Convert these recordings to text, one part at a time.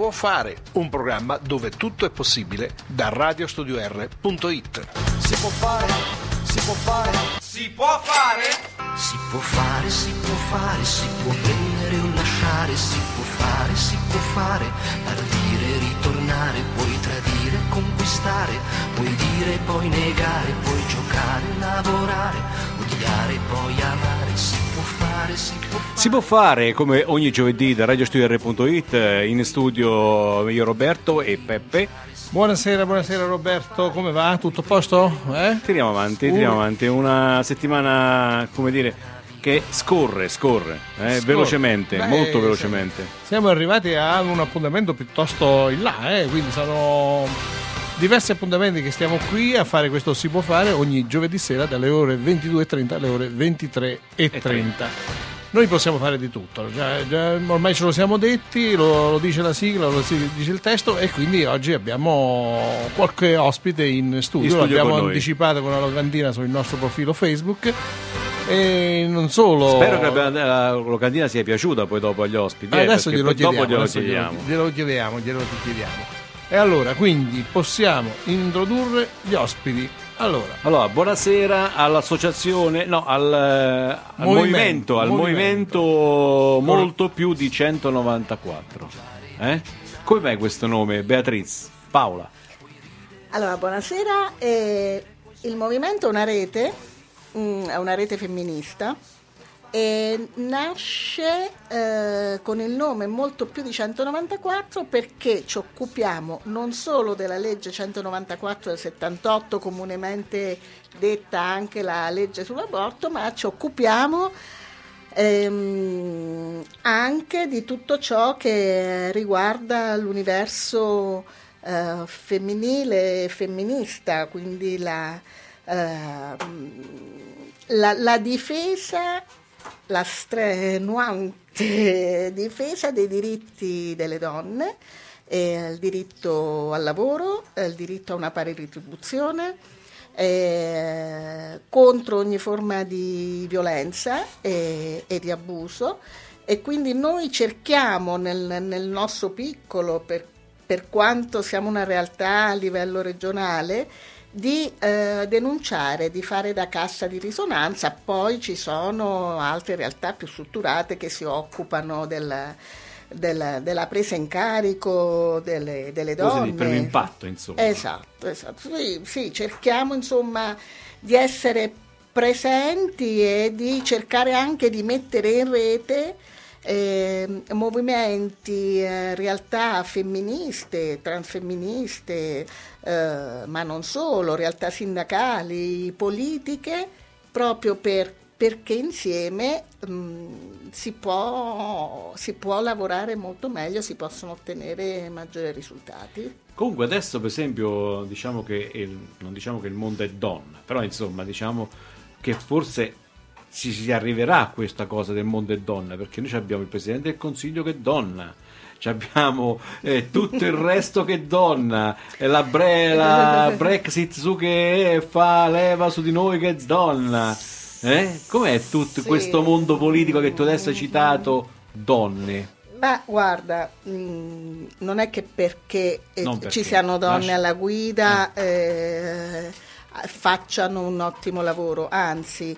può fare, un programma dove tutto è possibile da RadioStudioR.it. Si può fare, si può fare, si può fare, si può fare, si può fare, si può prendere o lasciare, si può fare, partire, ritornare, puoi tradire, conquistare, puoi dire, poi negare, puoi giocare, lavorare, odiare, poi amare, si può fare, si può fare. Si può fare, come ogni giovedì da RadioStudioR.it, in studio io Roberto e Peppe. Buonasera, buonasera Roberto, come va? Tutto a posto? Tiriamo avanti, tiriamo avanti. Una settimana, come dire, che scorre. Velocemente, molto velocemente. Siamo arrivati a un appuntamento piuttosto in là, quindi sono diversi appuntamenti che stiamo qui a fare. Questo si può fare ogni giovedì sera dalle ore 22.30 alle ore 23.30. Noi possiamo fare di tutto, ormai ce lo siamo detti, lo dice la sigla, lo dice il testo, e quindi oggi abbiamo qualche ospite in studio l'abbiamo con anticipato noi, con una locandina sul nostro profilo Facebook. E non solo, spero che la locandina sia piaciuta poi dopo agli ospiti. Adesso glielo chiediamo. E allora, quindi possiamo introdurre gli ospiti. Allora, buonasera all'associazione, al movimento Molto più di 194. Come mai questo nome, Beatriz? Paola? Allora, buonasera. Il movimento è una rete femminista e nasce con il nome Molto più di 194 perché ci occupiamo non solo della legge 194 del 78, comunemente detta anche la legge sull'aborto, ma ci occupiamo anche di tutto ciò che riguarda l'universo femminile e femminista, quindi la difesa, la strenuante difesa dei diritti delle donne, il diritto al lavoro, il diritto a una pari retribuzione, contro ogni forma di violenza e di abuso. E quindi noi cerchiamo nel nostro piccolo, per quanto siamo una realtà a livello regionale, di denunciare, di fare da cassa di risonanza. Poi ci sono altre realtà più strutturate che si occupano della presa in carico delle donne. Di primo impatto, insomma. Esatto. Sì, cerchiamo insomma di essere presenti e di cercare anche di mettere in rete movimenti, realtà femministe, transfemministe, ma non solo, realtà sindacali, politiche, proprio perché insieme si può lavorare molto meglio, si possono ottenere maggiori risultati. Comunque adesso, per esempio, diciamo che non diciamo che il mondo è donna, però insomma diciamo che forse si arriverà a questa cosa del mondo e donna, perché noi abbiamo il Presidente del Consiglio che è donna, abbiamo tutto il resto che è donna, la Brexit su che fa leva su di noi che è donna, com'è tutto questo mondo politico che tu adesso hai citato, donne? Ma guarda, non è che perché ci siano donne alla guida facciano un ottimo lavoro, anzi.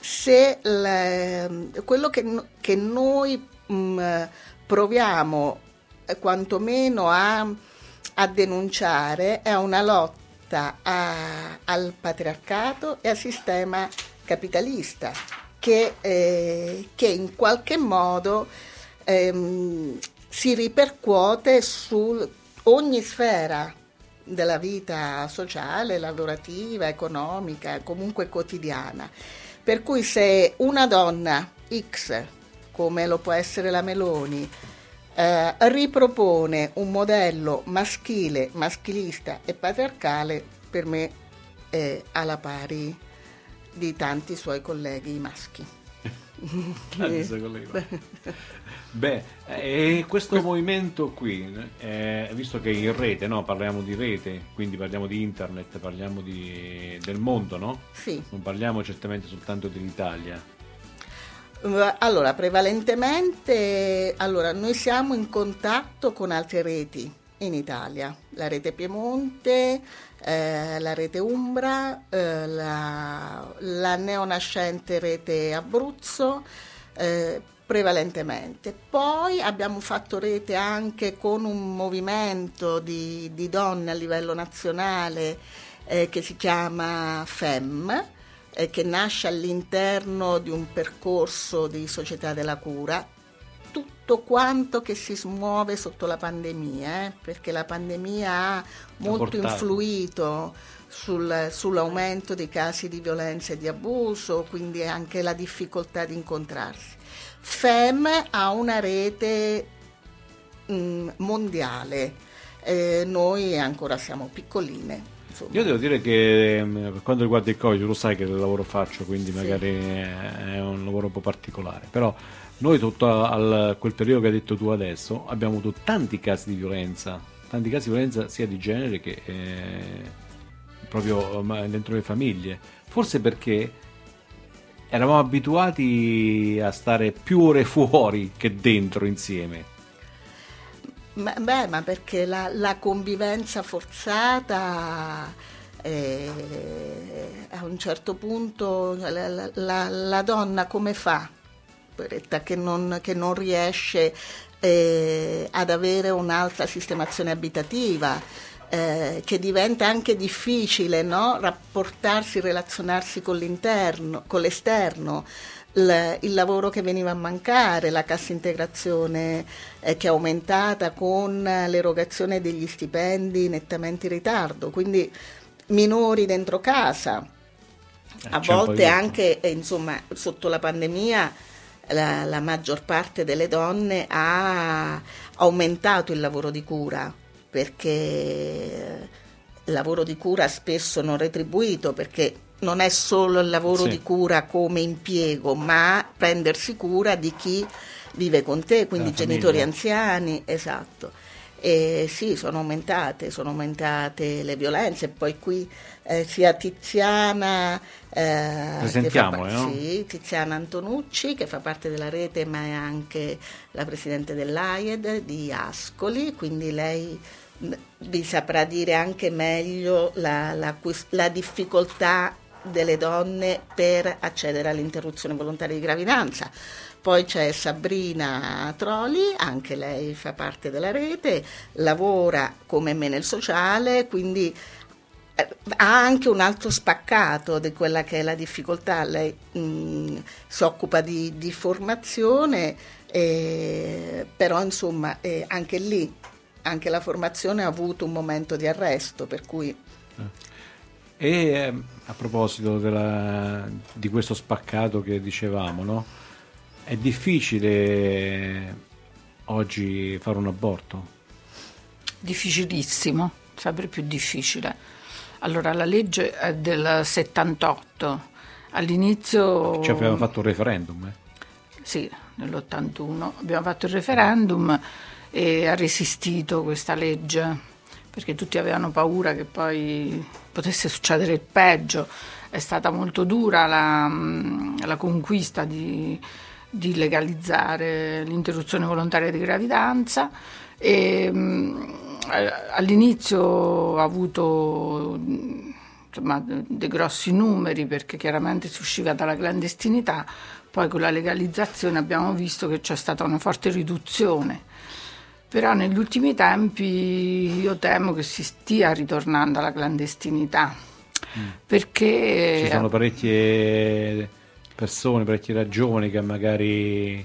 Se quello che noi proviamo quantomeno a denunciare è una lotta al patriarcato e al sistema capitalista che in qualche modo si ripercuote su ogni sfera della vita sociale, lavorativa, economica, comunque quotidiana. Per cui se una donna X, come lo può essere la Meloni, ripropone un modello maschile, maschilista e patriarcale, per me è alla pari di tanti suoi colleghi maschi. Questo movimento qui, visto che in rete, parliamo di rete, quindi parliamo di internet, parliamo del mondo, no? Sì. Non parliamo certamente soltanto dell'Italia. Allora, prevalentemente, allora, noi siamo in contatto con altre reti in Italia, la rete Piemonte, la rete Umbra, la neonascente rete Abruzzo, prevalentemente. Poi abbiamo fatto rete anche con un movimento di donne a livello nazionale che si chiama FEM, che nasce all'interno di un percorso di società della cura, tutto quanto che si muove sotto la pandemia, perché la pandemia ha molto influito sull'aumento dei casi di violenza e di abuso, quindi anche la difficoltà di incontrarsi. FEM ha una rete mondiale, noi ancora siamo piccoline. Io devo dire che per quanto riguarda il Covid, lo sai che il lavoro faccio, quindi sì, magari è un lavoro un po' particolare, però noi tutto quel periodo che hai detto tu adesso abbiamo avuto tanti casi di violenza sia di genere che proprio dentro le famiglie, forse perché eravamo abituati a stare più ore fuori che dentro insieme. Beh, ma perché la convivenza forzata a un certo punto la donna come fa? Poveretta, che non riesce ad avere un'altra sistemazione abitativa, che diventa anche difficile, no? Rapportarsi, relazionarsi con l'interno, con l'esterno. Il lavoro che veniva a mancare, la cassa integrazione che è aumentata con l'erogazione degli stipendi nettamente in ritardo, quindi minori dentro casa, a volte anche insomma sotto la pandemia la maggior parte delle donne ha aumentato il lavoro di cura, perché il lavoro di cura spesso non retribuito, perché non è solo il lavoro sì, di cura come impiego, ma prendersi cura di chi vive con te, quindi genitori anziani, esatto. E sì, sono aumentate le violenze, poi qui sia Tiziana, no? Sì, Tiziana Antonucci, che fa parte della rete ma è anche la presidente dell'Aied di Ascoli, quindi lei vi saprà dire anche meglio la difficoltà delle donne per accedere all'interruzione volontaria di gravidanza. Poi c'è Sabrina Troli, anche lei fa parte della rete, lavora come me nel sociale, quindi ha anche un altro spaccato di quella che è la difficoltà. Lei si occupa di formazione, però insomma anche lì anche la formazione ha avuto un momento di arresto, per cui. E a proposito di questo spaccato che dicevamo, no? È difficile oggi fare un aborto? Difficilissimo, sempre più difficile. Allora, la legge è del 78, all'inizio. Cioè, abbiamo fatto un referendum? Sì, nell'81 abbiamo fatto il referendum. E ha resistito questa legge perché tutti avevano paura che poi potesse succedere il peggio. È stata molto dura la conquista di legalizzare l'interruzione volontaria di gravidanza e all'inizio ha avuto insomma, dei grossi numeri perché chiaramente si usciva dalla clandestinità, poi con la legalizzazione abbiamo visto che c'è stata una forte riduzione. Però negli ultimi tempi io temo che si stia ritornando alla clandestinità, perché ci sono parecchie persone, parecchie ragioni che magari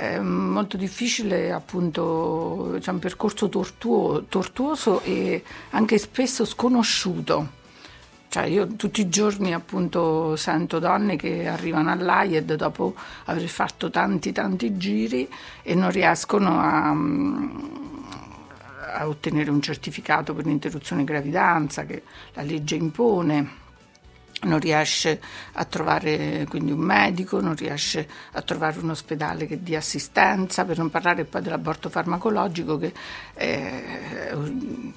è molto difficile, appunto c'è un percorso tortuoso e anche spesso sconosciuto. Cioè io tutti i giorni appunto sento donne che arrivano all'Aied dopo aver fatto tanti giri e non riescono a ottenere un certificato per l'interruzione di gravidanza che la legge impone. non riesce a trovare quindi un medico, non riesce a trovare un ospedale che dia assistenza, per non parlare poi dell'aborto farmacologico che è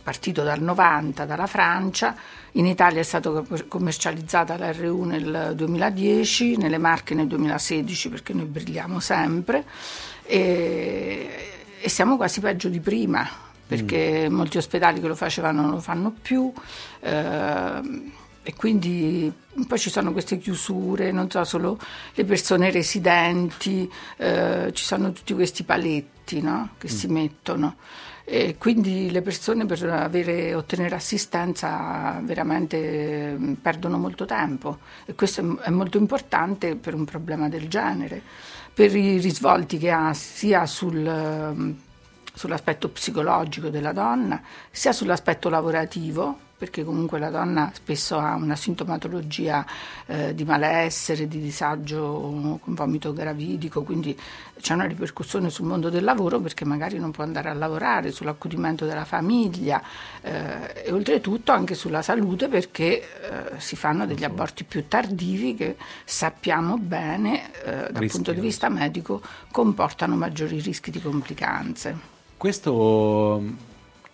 partito dal 90 dalla Francia, in Italia è stata commercializzata la RU nel 2010, nelle Marche nel 2016 perché noi brilliamo sempre e siamo quasi peggio di prima perché molti ospedali che lo facevano non lo fanno più. E quindi poi ci sono queste chiusure, non so, solo le persone residenti, ci sono tutti questi paletti, no? Che si mettono e quindi le persone per ottenere assistenza veramente perdono molto tempo e questo è molto importante per un problema del genere, per i risvolti che ha sia sull'aspetto psicologico della donna, sia sull'aspetto lavorativo, perché comunque la donna spesso ha una sintomatologia di malessere, di disagio con vomito gravidico, quindi c'è una ripercussione sul mondo del lavoro perché magari non può andare a lavorare, sull'accudimento della famiglia e oltretutto anche sulla salute perché si fanno degli aborti più tardivi che sappiamo bene dal punto di vista medico comportano maggiori rischi di complicanze. Questo...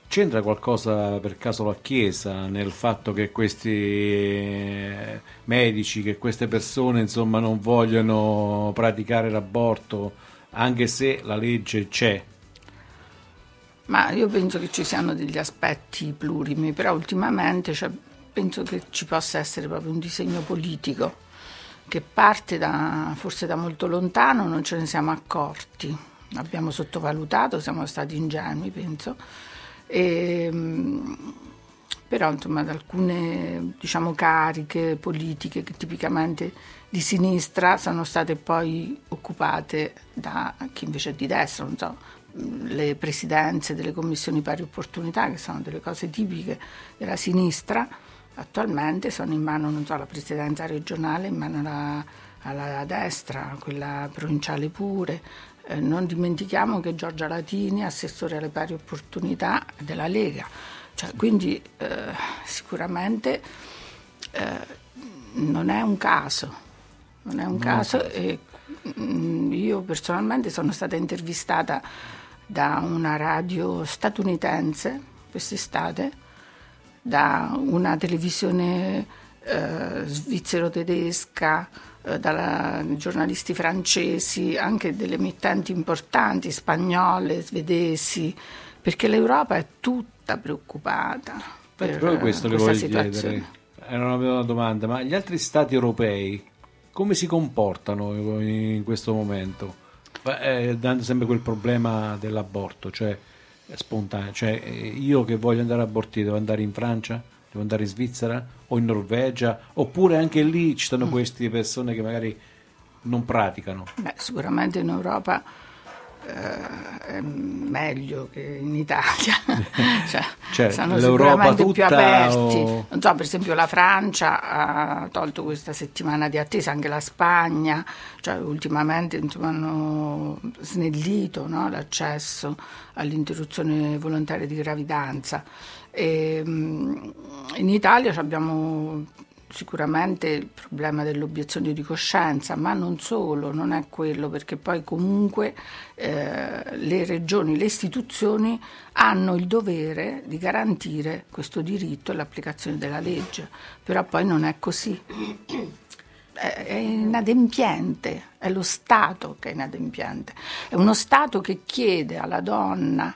C'entra qualcosa per caso la Chiesa nel fatto che questi medici, che queste persone insomma non vogliono praticare l'aborto anche se la legge c'è? Ma io penso che ci siano degli aspetti plurimi, però ultimamente penso che ci possa essere proprio un disegno politico che parte forse da molto lontano, non ce ne siamo accorti, abbiamo sottovalutato, siamo stati ingenui penso. Però insomma ad alcune diciamo cariche politiche che tipicamente di sinistra sono state poi occupate da chi invece è di destra, non so, le presidenze delle commissioni pari opportunità che sono delle cose tipiche della sinistra attualmente sono in mano, non so, la presidenza regionale in mano alla destra, quella provinciale pure. Non dimentichiamo che Giorgia Latini è assessore alle pari opportunità della Lega, cioè, quindi sicuramente non è un caso. E io personalmente sono stata intervistata da una radio statunitense quest'estate, da una televisione svizzero-tedesca, da giornalisti francesi, anche delle emittenti importanti, spagnole, svedesi, perché l'Europa è tutta preoccupata per proprio questo che voglio chiedere. Non avevo una domanda, ma gli altri stati europei come si comportano in questo momento? Dando sempre quel problema dell'aborto, cioè spontaneo, cioè io che voglio andare a abortire devo andare in Francia? Devo andare in Svizzera o in Norvegia, oppure anche lì ci sono queste persone che magari non praticano? Beh, sicuramente in Europa è meglio che in Italia, cioè, sono sicuramente tutta, più aperti. Non so, per esempio la Francia ha tolto questa settimana di attesa, anche la Spagna, cioè ultimamente insomma, hanno snellito, no, l'accesso all'interruzione volontaria di gravidanza. In Italia abbiamo sicuramente il problema dell'obiezione di coscienza, ma non solo, non è quello, perché poi comunque le regioni, le istituzioni hanno il dovere di garantire questo diritto e l'applicazione della legge, però poi non è così, è inadempiente, è lo Stato che è inadempiente, è uno Stato che chiede alla donna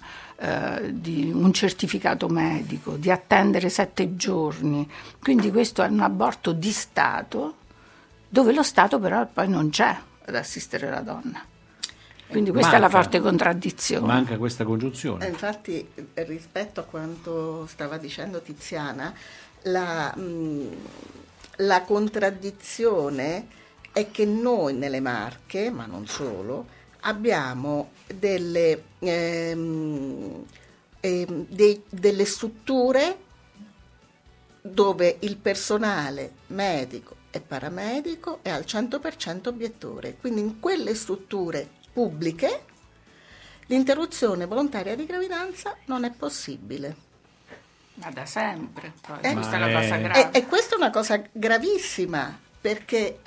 di un certificato medico, di attendere 7 giorni, quindi questo è un aborto di Stato dove lo Stato però poi non c'è ad assistere la donna, quindi questa è la forte contraddizione, manca questa congiunzione. Infatti rispetto a quanto stava dicendo Tiziana, la contraddizione è che noi nelle Marche, ma non solo, abbiamo delle strutture dove il personale medico e paramedico è al 100% obiettore, quindi in quelle strutture pubbliche l'interruzione volontaria di gravidanza non è possibile. Ma da sempre, questa è la cosa grave. E questa è una cosa gravissima, perché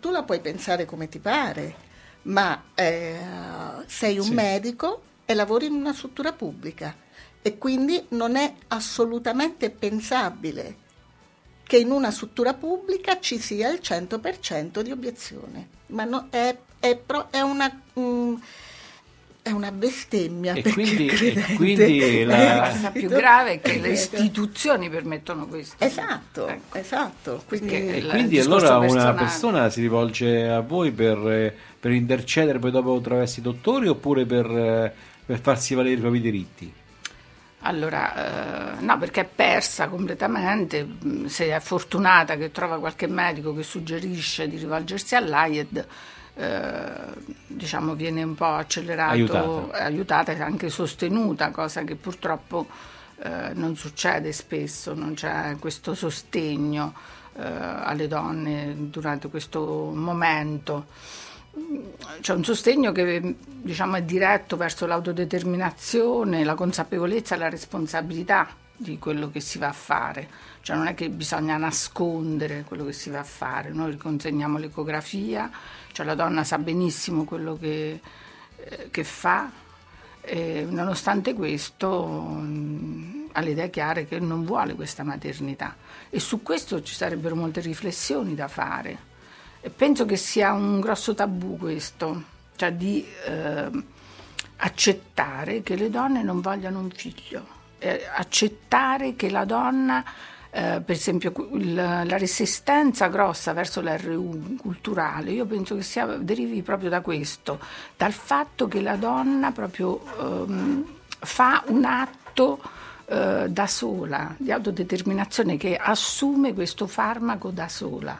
tu la puoi pensare come ti pare, ma sei un medico e lavori in una struttura pubblica, e quindi non è assolutamente pensabile che in una struttura pubblica ci sia il 100% di obiezione. Ma no, è una bestemmia. E quindi la cosa più grave è che le istituzioni permettono questo. Esatto, ecco. Esatto. Quindi allora una persona si rivolge a voi per intercedere poi dopo attraverso i dottori, oppure per farsi valere i propri diritti? Allora, no, perché è persa completamente. Se è fortunata che trova qualche medico che suggerisce di rivolgersi all'Aied, diciamo viene un po' aiutata e anche sostenuta, cosa che purtroppo non succede spesso, non c'è questo sostegno alle donne durante questo momento. C'è un sostegno che, diciamo, è diretto verso l'autodeterminazione, la consapevolezza e la responsabilità di quello che si va a fare. Cioè non è che bisogna nascondere quello che si va a fare. Noi consegniamo l'ecografia, cioè la donna sa benissimo quello che fa, e nonostante questo ha le idee chiare che non vuole questa maternità, e su questo ci sarebbero molte riflessioni da fare. Penso che sia un grosso tabù questo, cioè di accettare che le donne non vogliano un figlio, accettare che la donna, per esempio la resistenza grossa verso la RU culturale, io penso che derivi proprio da questo, dal fatto che la donna proprio fa un atto da sola, di autodeterminazione, che assume questo farmaco da sola.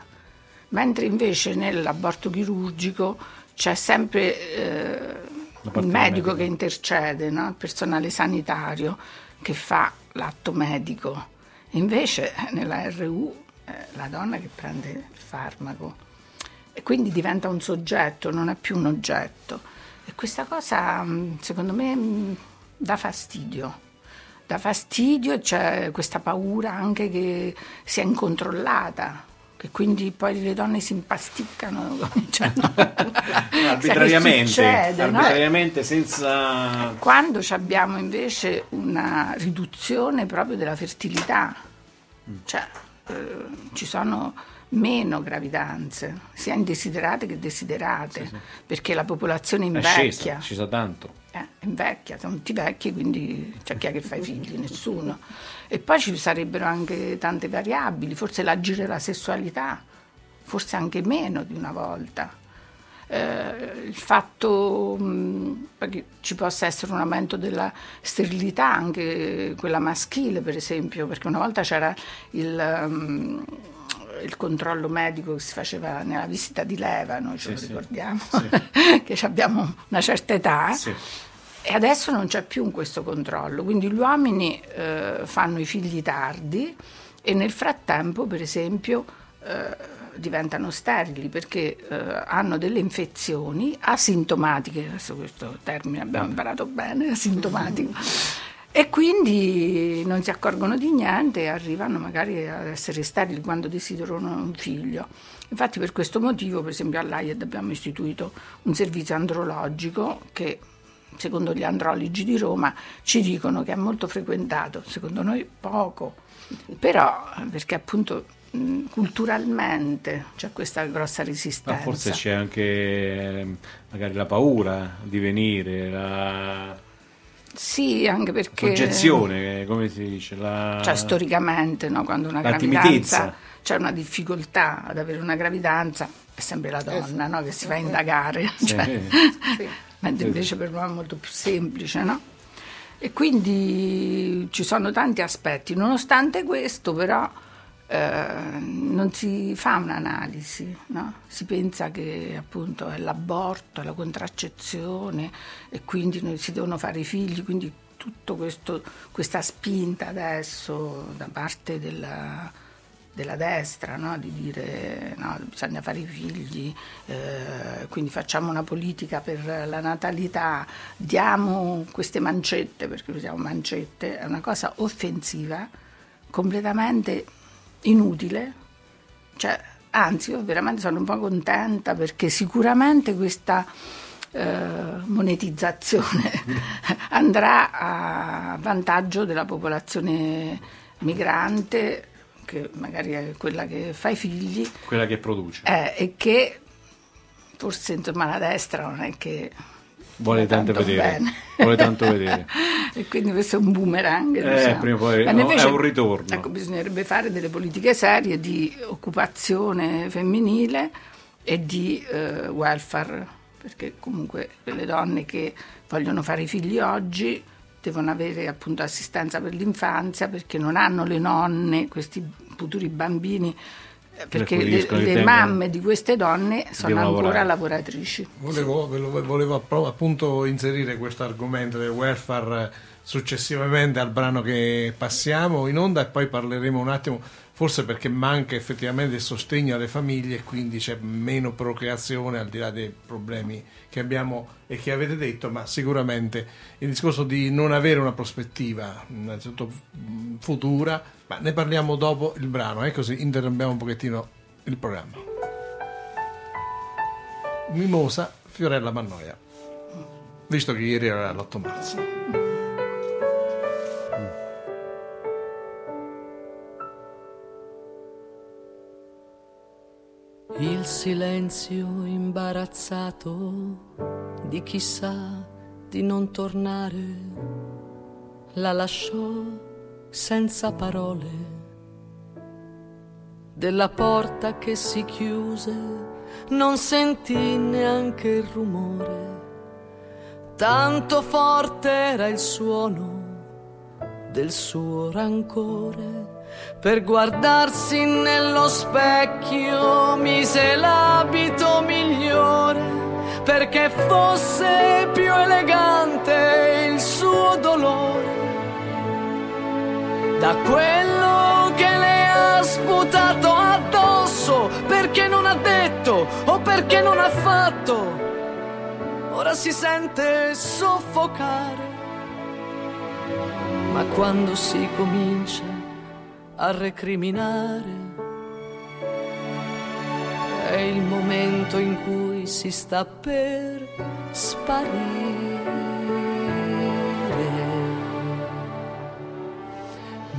Mentre invece nell'aborto chirurgico c'è sempre il medico che intercede, no? Il personale sanitario che fa l'atto medico. Invece nella RU la donna che prende il farmaco, e quindi diventa un soggetto, non è più un oggetto. E questa cosa secondo me dà fastidio. C'è questa paura anche che sia incontrollata, che quindi poi le donne si impasticcano, cioè, no? arbitrariamente, no? Senza... Quando abbiamo invece una riduzione proprio della fertilità, cioè ci sono meno gravidanze, sia indesiderate che desiderate, sì. Perché la popolazione invecchia. È scesa tanto. Invecchia, sono tutti vecchi, quindi c'è chi è che fa i figli? Nessuno. E poi ci sarebbero anche tante variabili, forse l'agire della sessualità, forse anche meno di una volta. Il fatto che ci possa essere un aumento della sterilità, anche quella maschile per esempio, perché una volta c'era il controllo medico che si faceva nella visita di leva, noi ce lo ricordiamo, che abbiamo una certa età, e adesso non c'è più questo controllo, quindi gli uomini fanno i figli tardi e nel frattempo, per esempio, diventano sterili perché hanno delle infezioni asintomatiche, adesso questo termine abbiamo imparato bene, asintomatico, e quindi non si accorgono di niente e arrivano magari ad essere sterili quando desiderano un figlio. Infatti per questo motivo, per esempio, all'Aied abbiamo istituito un servizio andrologico che, secondo gli andrologi di Roma, ci dicono che è molto frequentato, secondo noi poco, però perché appunto culturalmente c'è questa grossa resistenza. Ma forse c'è anche magari la paura di venire, sì, anche perché soggezione, come si dice, cioè storicamente, no? Quando una gravidanza, c'è una difficoltà ad avere una gravidanza, è sempre la donna, no? Che si fa indagare, mentre invece per l'uomo è molto più semplice, no? E quindi ci sono tanti aspetti. Nonostante questo, però, non si fa un'analisi, no? Si pensa che appunto è l'aborto, è la contraccezione, e quindi non si devono fare i figli, quindi tutta questa spinta adesso da parte della destra, no? Di dire no, bisogna fare i figli, quindi facciamo una politica per la natalità, diamo queste mancette, perché usiamo mancette, è una cosa offensiva, completamente inutile, cioè, anzi io veramente sono un po' contenta perché sicuramente questa monetizzazione andrà a vantaggio della popolazione migrante, che magari è quella che fa i figli, quella che produce, e che forse insomma la destra non è che vuole tanto vedere, vuole tanto vedere. E quindi questo è un boomerang, diciamo. Prima o poi, ma invece, è un ritorno. Ecco, bisognerebbe fare delle politiche serie di occupazione femminile e di welfare, perché comunque le donne che vogliono fare i figli oggi devono avere appunto assistenza per l'infanzia, perché non hanno le nonne questi futuri bambini, perché le mamme di queste donne sono ancora lavoratrici. Volevo appunto inserire questo argomento del welfare successivamente al brano che passiamo in onda, e poi parleremo un attimo, forse perché manca effettivamente il sostegno alle famiglie e quindi c'è meno procreazione, al di là dei problemi che abbiamo e che avete detto, ma sicuramente il discorso di non avere una prospettiva innanzitutto futura, ma ne parliamo dopo il brano, così interrompiamo un pochettino il programma. Mimosa, Fiorella Mannoia, visto che ieri era l'8 marzo. Il silenzio imbarazzato di chi sa di non tornare la lasciò senza parole della porta che si chiuse, non sentì neanche il rumore, tanto forte era il suono del suo rancore. Per guardarsi nello specchio mise l'abito migliore perché fosse più elegante il suo dolore da quello che le ha sputato addosso, perché non ha detto o perché non ha fatto. Ora si sente soffocare, ma quando si comincia a recriminare è il momento in cui si sta per sparire.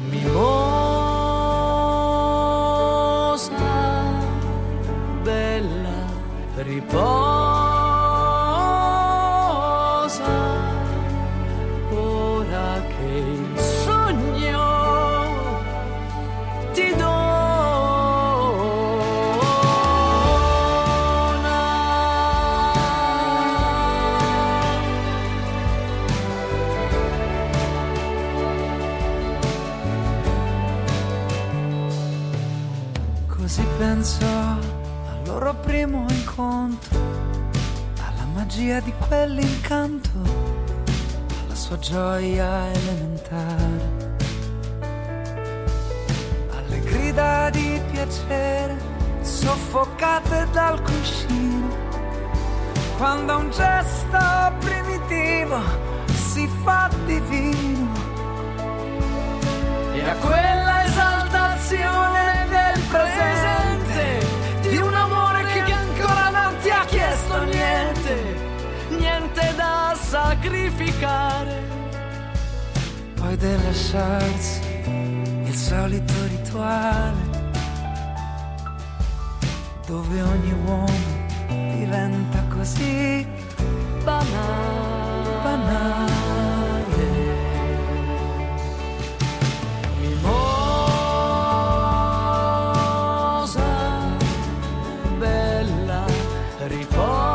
Mimosa bella, riposa ora che il sogno ti dona. Così penso al loro primo incontro, alla magia di quell'incanto, alla sua gioia elementare, grida di piacere soffocate dal cuscino, quando un gesto primitivo si fa divino, e a quella esaltazione del presente di un amore che ancora non ti ha chiesto niente da sacrificare, poi del lasciarsi il solito rituale dove ogni uomo diventa così banale. Mimosa bella, riposa.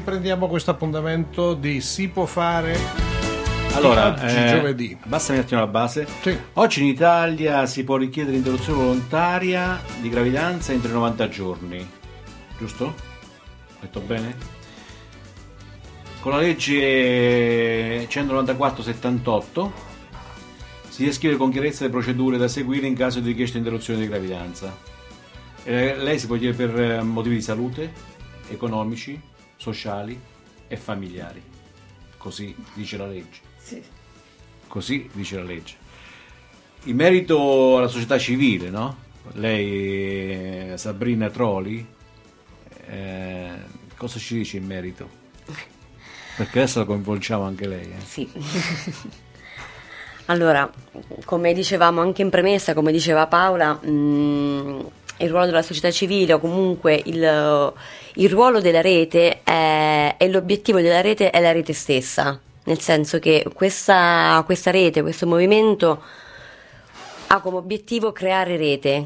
riprendiamo questo appuntamento di Si può fare. Allora, oggi, giovedì. Basta un attimo la base. Sì. Oggi in Italia si può richiedere l'interruzione volontaria di gravidanza entro i 90 giorni, giusto? Ho detto bene? Con la legge 194/78 si descrive con chiarezza le procedure da seguire in caso di richiesta di interruzione di gravidanza. Lei si può chiedere per motivi di salute, economici, sociali e familiari. Così dice la legge. Sì. Così dice la legge. In merito alla società civile, no? Lei, Sabrina Troli, cosa ci dice in merito? Perché adesso la coinvolgiamo anche lei. Sì. Allora, come dicevamo anche in premessa, come diceva Paola, il ruolo della società civile, o comunque il ruolo della rete e l'obiettivo della rete è la rete stessa, nel senso che questa rete, questo movimento ha come obiettivo creare rete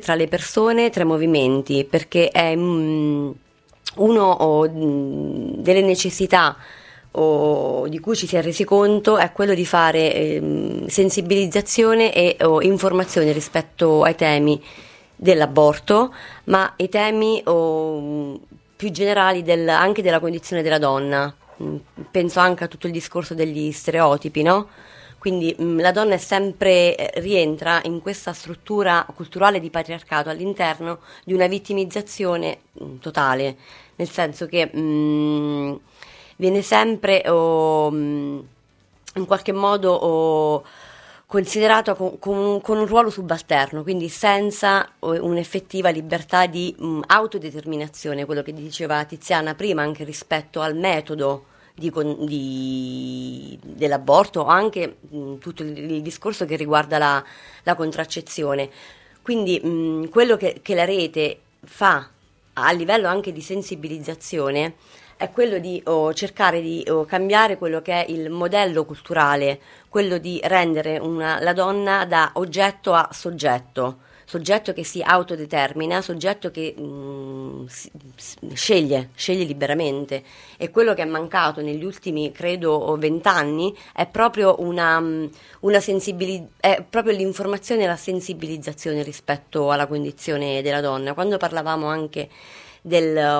tra le persone, tra i movimenti, perché è delle necessità di cui ci si è resi conto è quello di fare sensibilizzazione e informazione rispetto ai temi dell'aborto, ma i temi più generali anche della condizione della donna. Penso anche a tutto il discorso degli stereotipi, no? Quindi la donna è sempre rientra in questa struttura culturale di patriarcato all'interno di una vittimizzazione totale, nel senso che viene sempre in qualche modo considerato con un ruolo subalterno, quindi senza un'effettiva libertà di autodeterminazione, quello che diceva Tiziana prima anche rispetto al metodo dell'aborto, anche tutto il discorso che riguarda la contraccezione. Quindi quello che la rete fa a livello anche di sensibilizzazione è quello di cercare di cambiare quello che è il modello culturale, quello di rendere la donna da oggetto a soggetto che si autodetermina, soggetto che sceglie liberamente. E quello che è mancato negli ultimi, credo, 20 anni è proprio è proprio l'informazione e la sensibilizzazione rispetto alla condizione della donna. Quando parlavamo anche del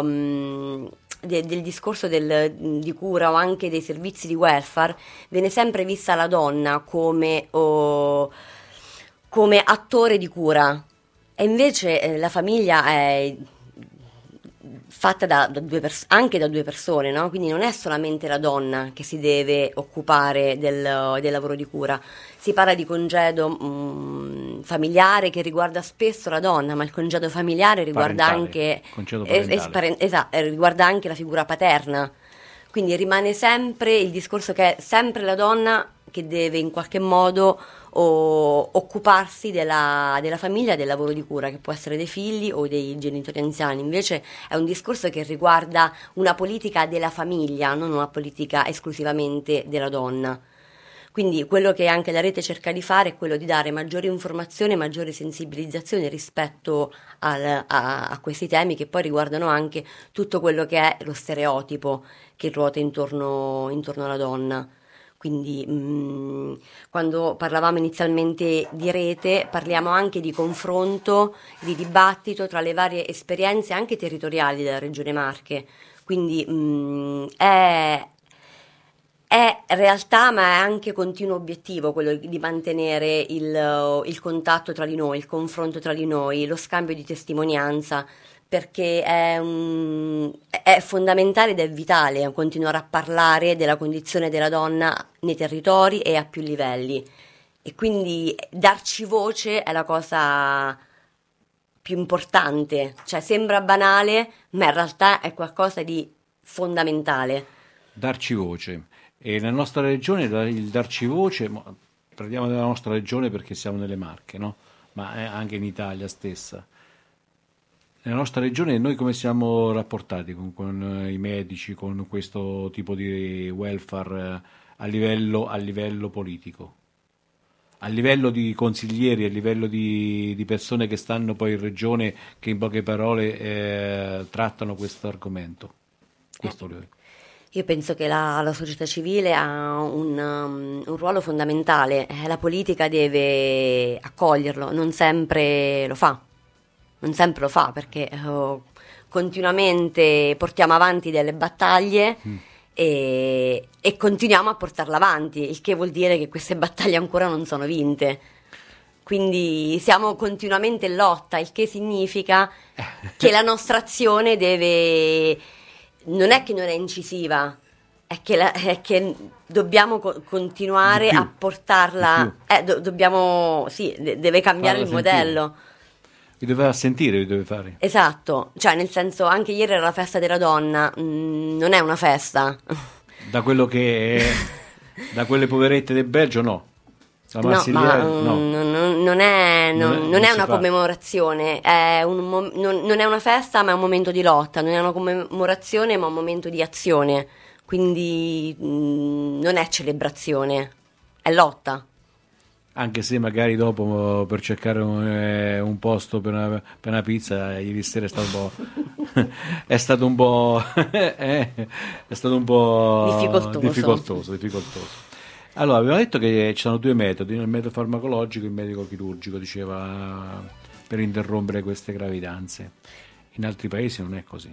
discorso di cura o anche dei servizi di welfare, viene sempre vista la donna come attore di cura, e invece la famiglia è fatta anche da due persone, no? Quindi non è solamente la donna che si deve occupare del lavoro di cura. Si parla di congedo familiare, che riguarda spesso la donna, ma il congedo familiare riguarda riguarda anche la figura paterna. Quindi rimane sempre il discorso che è sempre la donna che deve in qualche modo occuparsi della famiglia, del lavoro di cura, che può essere dei figli o dei genitori anziani. Invece è un discorso che riguarda una politica della famiglia, non una politica esclusivamente della donna. Quindi quello che anche la rete cerca di fare è quello di dare maggiore informazione, maggiore sensibilizzazione rispetto a questi temi, che poi riguardano anche tutto quello che è lo stereotipo che ruota intorno alla donna. Quindi quando parlavamo inizialmente di rete, parliamo anche di confronto, di dibattito tra le varie esperienze anche territoriali della Regione Marche. Quindi è realtà, ma è anche continuo obiettivo quello di mantenere il contatto tra di noi, il confronto tra di noi, lo scambio di testimonianza, perché è fondamentale ed è vitale continuare a parlare della condizione della donna nei territori e a più livelli, e quindi darci voce è la cosa più importante. Cioè, sembra banale, ma in realtà è qualcosa di fondamentale. Darci voce, e la nostra regione, il darci voce, parliamo della nostra regione perché siamo nelle Marche, no? Ma anche in Italia stessa. Nella nostra regione noi come siamo rapportati con i medici, con questo tipo di welfare a livello politico, a livello di consiglieri, a livello di persone che stanno poi in regione, che in poche parole trattano questo argomento? Questo lui. Io penso che la società civile ha un ruolo fondamentale, la politica deve accoglierlo, non sempre lo fa perché continuamente portiamo avanti delle battaglie e continuiamo a portarle avanti, il che vuol dire che queste battaglie ancora non sono vinte. Quindi siamo continuamente in lotta, il che significa che la nostra azione deve... non è che non è incisiva, è che dobbiamo continuare a portarla, deve cambiare il modello. Vi doveva sentire, vi doveva fare. Esatto, cioè nel senso, anche ieri era la festa della donna, non è una festa. Da quello che da quelle poverette del Belgio no. Non è una commemorazione, non è una festa ma è un momento di lotta, non è una commemorazione ma un momento di azione, quindi non è celebrazione, è lotta. Anche se magari dopo per cercare un posto per una pizza ieri sera è stato un po' difficoltoso. Allora, abbiamo detto che ci sono due metodi, il metodo farmacologico e il medico chirurgico, diceva, per interrompere queste gravidanze. In altri paesi non è così.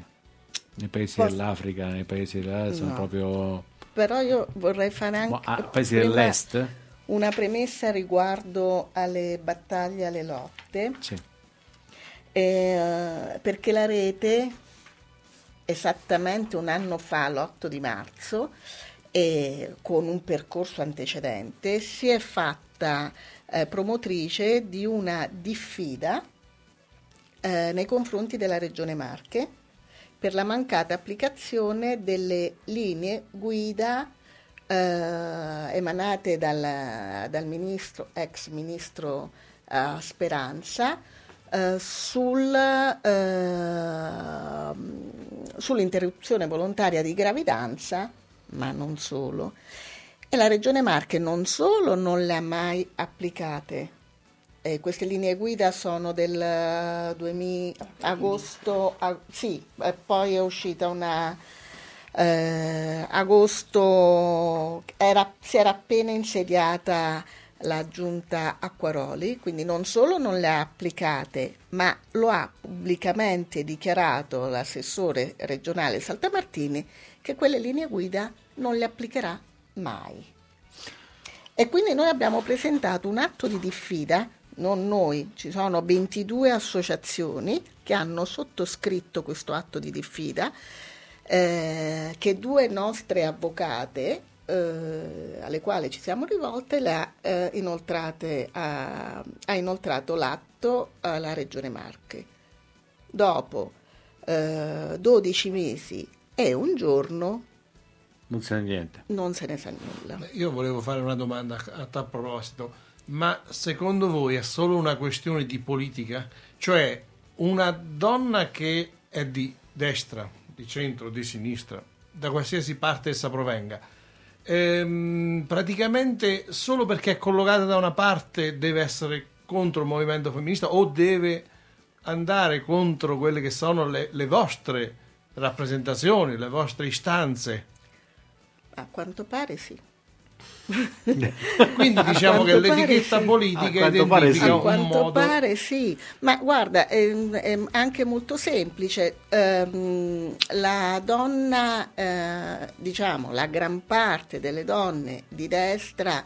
Nei paesi dell'Africa, nei paesi dell'Asia sono proprio... Però io vorrei fare anche... paesi dell'Est? Una premessa riguardo alle battaglie, alle lotte. Sì. Perché la rete, esattamente un anno fa, l'8 di marzo, e con un percorso antecedente si è fatta promotrice di una diffida nei confronti della Regione Marche per la mancata applicazione delle linee guida emanate dal ex ministro Speranza sull'interruzione volontaria di gravidanza, ma non solo, e la Regione Marche non solo non le ha mai applicate. Queste linee guida sono del 2000 agosto, poi è uscita una agosto, si era appena insediata la giunta Acquaroli, quindi non solo non le ha applicate, ma lo ha pubblicamente dichiarato l'assessore regionale Saltamartini che quelle linee guida non le applicherà mai. E quindi noi abbiamo presentato un atto di diffida, non noi, ci sono 22 associazioni che hanno sottoscritto questo atto di diffida, che due nostre avvocate, alle quali ci siamo rivolte, ha inoltrato l'atto alla Regione Marche. Dopo 12 mesi e un giorno non se ne sa niente. Io volevo fare una domanda a tal proposito, ma secondo voi è solo una questione di politica? Cioè una donna che è di destra, di centro, di sinistra, da qualsiasi parte essa provenga, praticamente solo perché è collocata da una parte deve essere contro il movimento femminista o deve andare contro quelle che sono le vostre rappresentazioni, le vostre istanze? A quanto pare sì. Quindi diciamo che l'etichetta politica identifica un modo... A quanto pare sì, ma guarda, è anche molto semplice. La donna, diciamo, la gran parte delle donne di destra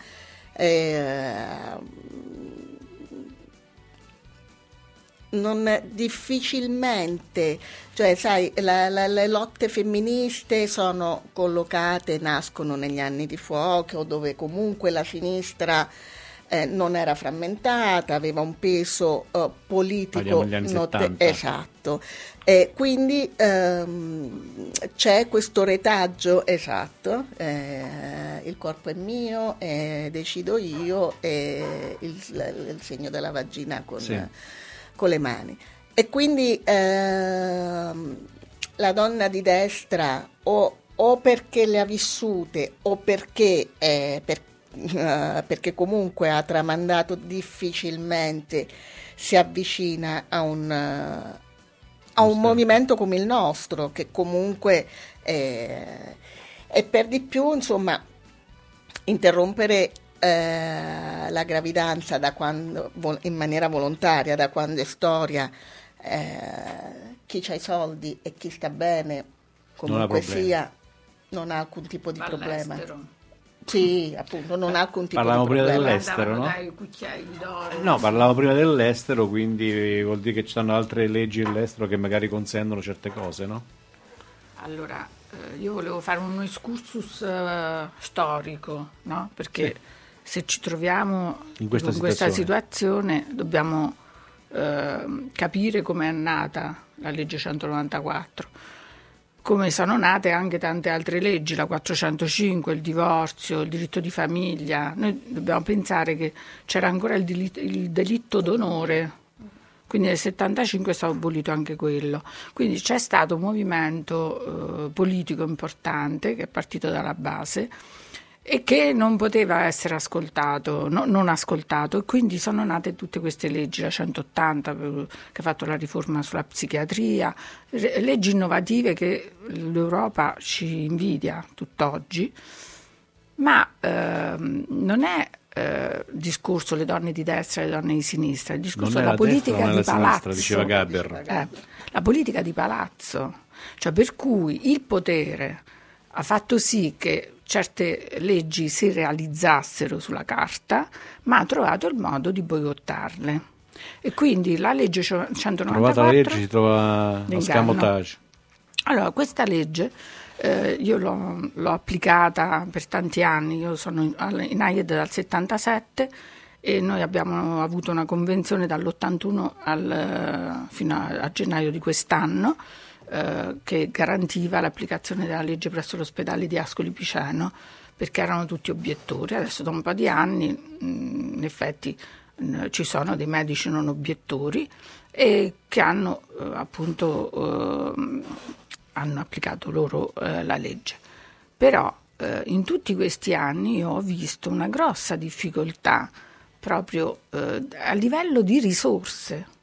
non difficilmente, cioè sai, le lotte femministe sono collocate, nascono negli anni di fuoco dove comunque la sinistra non era frammentata, aveva un peso politico esatto, quindi c'è questo retaggio, esatto, il corpo è mio, decido io, il segno della vagina con le mani, e quindi la donna di destra o perché le ha vissute o perché comunque ha tramandato, difficilmente si avvicina a un a un movimento come il nostro, che comunque è per di più, insomma, interrompere la gravidanza da quando, in maniera volontaria, da quando è storia, chi c'ha i soldi e chi sta bene comunque sia non ha alcun tipo di problema. Sì, appunto, non ha alcun tipo di problema. Parlavo prima dell'estero, no? Dai, cucchiai d'oro. No, parlavo prima dell'estero, quindi vuol dire che ci sono altre leggi all'estero che magari consentono certe cose, no? Allora, io volevo fare un excursus storico, no? Perché se ci troviamo in questa situazione dobbiamo capire come è nata la legge 194. Come sono nate anche tante altre leggi, la 405, il divorzio, il diritto di famiglia. Noi dobbiamo pensare che c'era ancora il delitto d'onore, quindi nel 75 è stato abolito anche quello. Quindi c'è stato un movimento politico importante che è partito dalla base e che non poteva essere ascoltato, non ascoltato, e quindi sono nate tutte queste leggi, la 180 che ha fatto la riforma sulla psichiatria, leggi innovative che l'Europa ci invidia tutt'oggi, ma non è discorso le donne di destra e le donne di sinistra, il discorso della politica di palazzo, diceva Gaber. La politica di palazzo, cioè per cui il potere ha fatto sì che certe leggi si realizzassero sulla carta, ma ha trovato il modo di boicottarle. E quindi la legge 194... Trovata la legge si trova lo scamotage. Allora, questa legge io l'ho applicata per tanti anni, io sono in Aied dal 77 e noi abbiamo avuto una convenzione dall'81 fino a gennaio di quest'anno, che garantiva l'applicazione della legge presso l'ospedale di Ascoli Piceno, perché erano tutti obiettori. Adesso da un po' di anni in effetti ci sono dei medici non obiettori e che hanno appunto hanno applicato loro la legge. Però in tutti questi anni io ho visto una grossa difficoltà proprio a livello di risorse.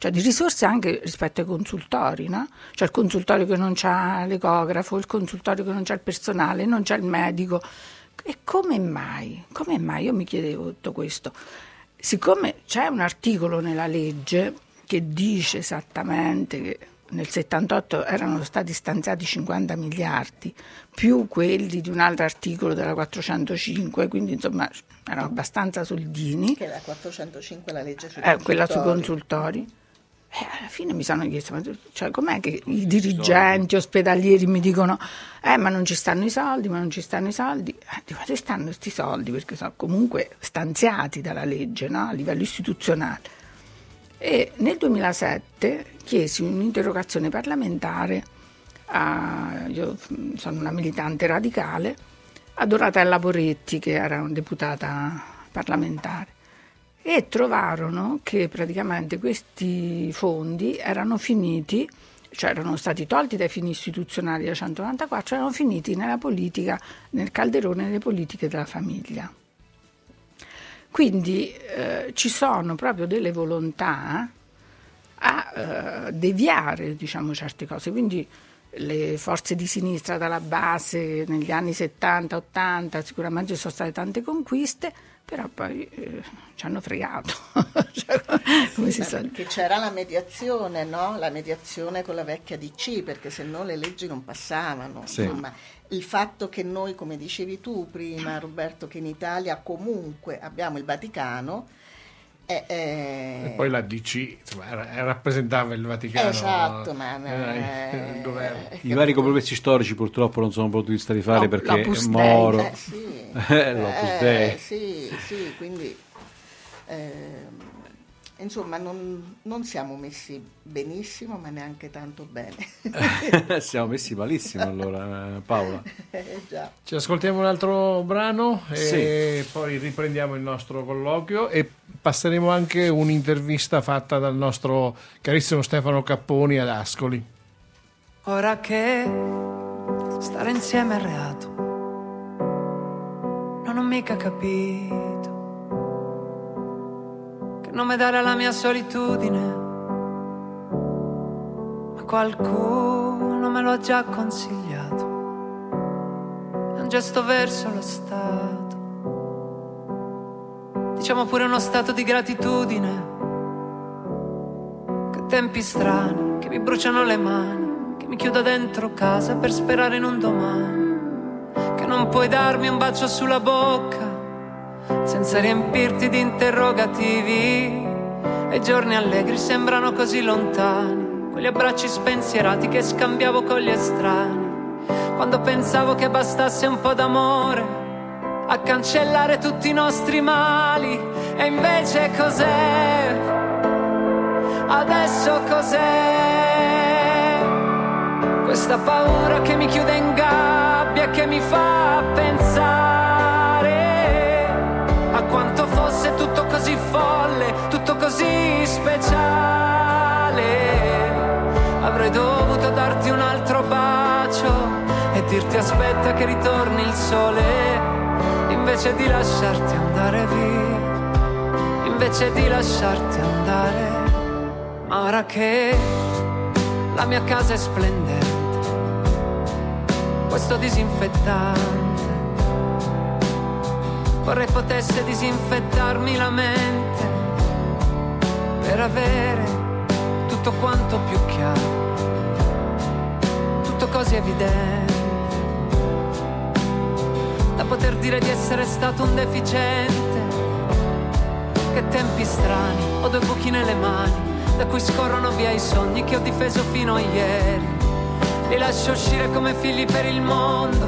Cioè di risorse anche rispetto ai consultori, no? Cioè il consultorio che non c'ha l'ecografo, il consultorio che non c'ha il personale, non c'ha il medico. E come mai? Come mai? Io mi chiedevo tutto questo. Siccome c'è un articolo nella legge che dice esattamente che nel 78 erano stati stanziati 50 miliardi, più quelli di un altro articolo della 405, quindi insomma erano abbastanza soldini. Che la 405 è la legge sui consultori. Quella sui consultori. Alla fine mi sono chiesto, ma cioè, com'è che i dirigenti ospedalieri mi dicono ma non ci stanno i soldi, ma non ci stanno i soldi. Dico, ma ci stanno questi soldi? Perché sono comunque stanziati dalla legge, no? A livello istituzionale. E nel 2007 chiesi un'interrogazione parlamentare, io sono una militante radicale, a Donatella Poretti, che era una deputata parlamentare. E trovarono che praticamente questi fondi erano finiti, cioè erano stati tolti dai fini istituzionali da 194, erano finiti nella politica, nel calderone delle politiche della famiglia. Quindi ci sono proprio delle volontà a deviare, diciamo, certe cose. Quindi le forze di sinistra dalla base negli anni 70-80 sicuramente ci sono state tante conquiste, però poi ci hanno fregato. Cioè, come si sa? Perché c'era la mediazione, no? La mediazione con la vecchia DC, perché se no le leggi non passavano. Sì. Insomma, il fatto che noi, come dicevi tu prima, Roberto, che in Italia comunque abbiamo il Vaticano. E poi la DC, insomma, rappresentava il Vaticano. Esatto, ma il governo. I vari compromessi storici purtroppo non sono potuti stare perché Moro. Sì. Sì, quindi insomma non siamo messi benissimo, ma neanche tanto bene. Siamo messi malissimo allora, Paola. Già. Ci ascoltiamo un altro brano e poi riprendiamo il nostro colloquio e passeremo anche un'intervista fatta dal nostro carissimo Stefano Capponi ad Ascoli. Ora che stare insieme è reato, non ho mica capito che nome dare alla mia solitudine, ma qualcuno me lo ha già consigliato. È un gesto verso lo Stato, diciamo pure uno stato di gratitudine. Che tempi strani, che mi bruciano le mani, che mi chiudo dentro casa per sperare in un domani, che non puoi darmi un bacio sulla bocca senza riempirti di interrogativi. E i giorni allegri sembrano così lontani, quegli abbracci spensierati che scambiavo con gli estranei, quando pensavo che bastasse un po' d'amore a cancellare tutti i nostri mali. E invece cos'è? Adesso cos'è? Questa paura che mi chiude in gabbia, che mi fa pensare a quanto fosse tutto così folle, tutto così speciale. Avrei dovuto darti un altro bacio e dirti aspetta che ritorni il sole, invece di lasciarti andare via, invece di lasciarti andare. Ma ora che la mia casa è splendente, questo disinfettante vorrei potesse disinfettarmi la mente per avere tutto quanto più chiaro, tutto così evidente da poter dire di essere stato un deficiente. Che tempi strani, ho due buchi nelle mani da cui scorrono via i sogni che ho difeso fino a ieri. Li lascio uscire come figli per il mondo,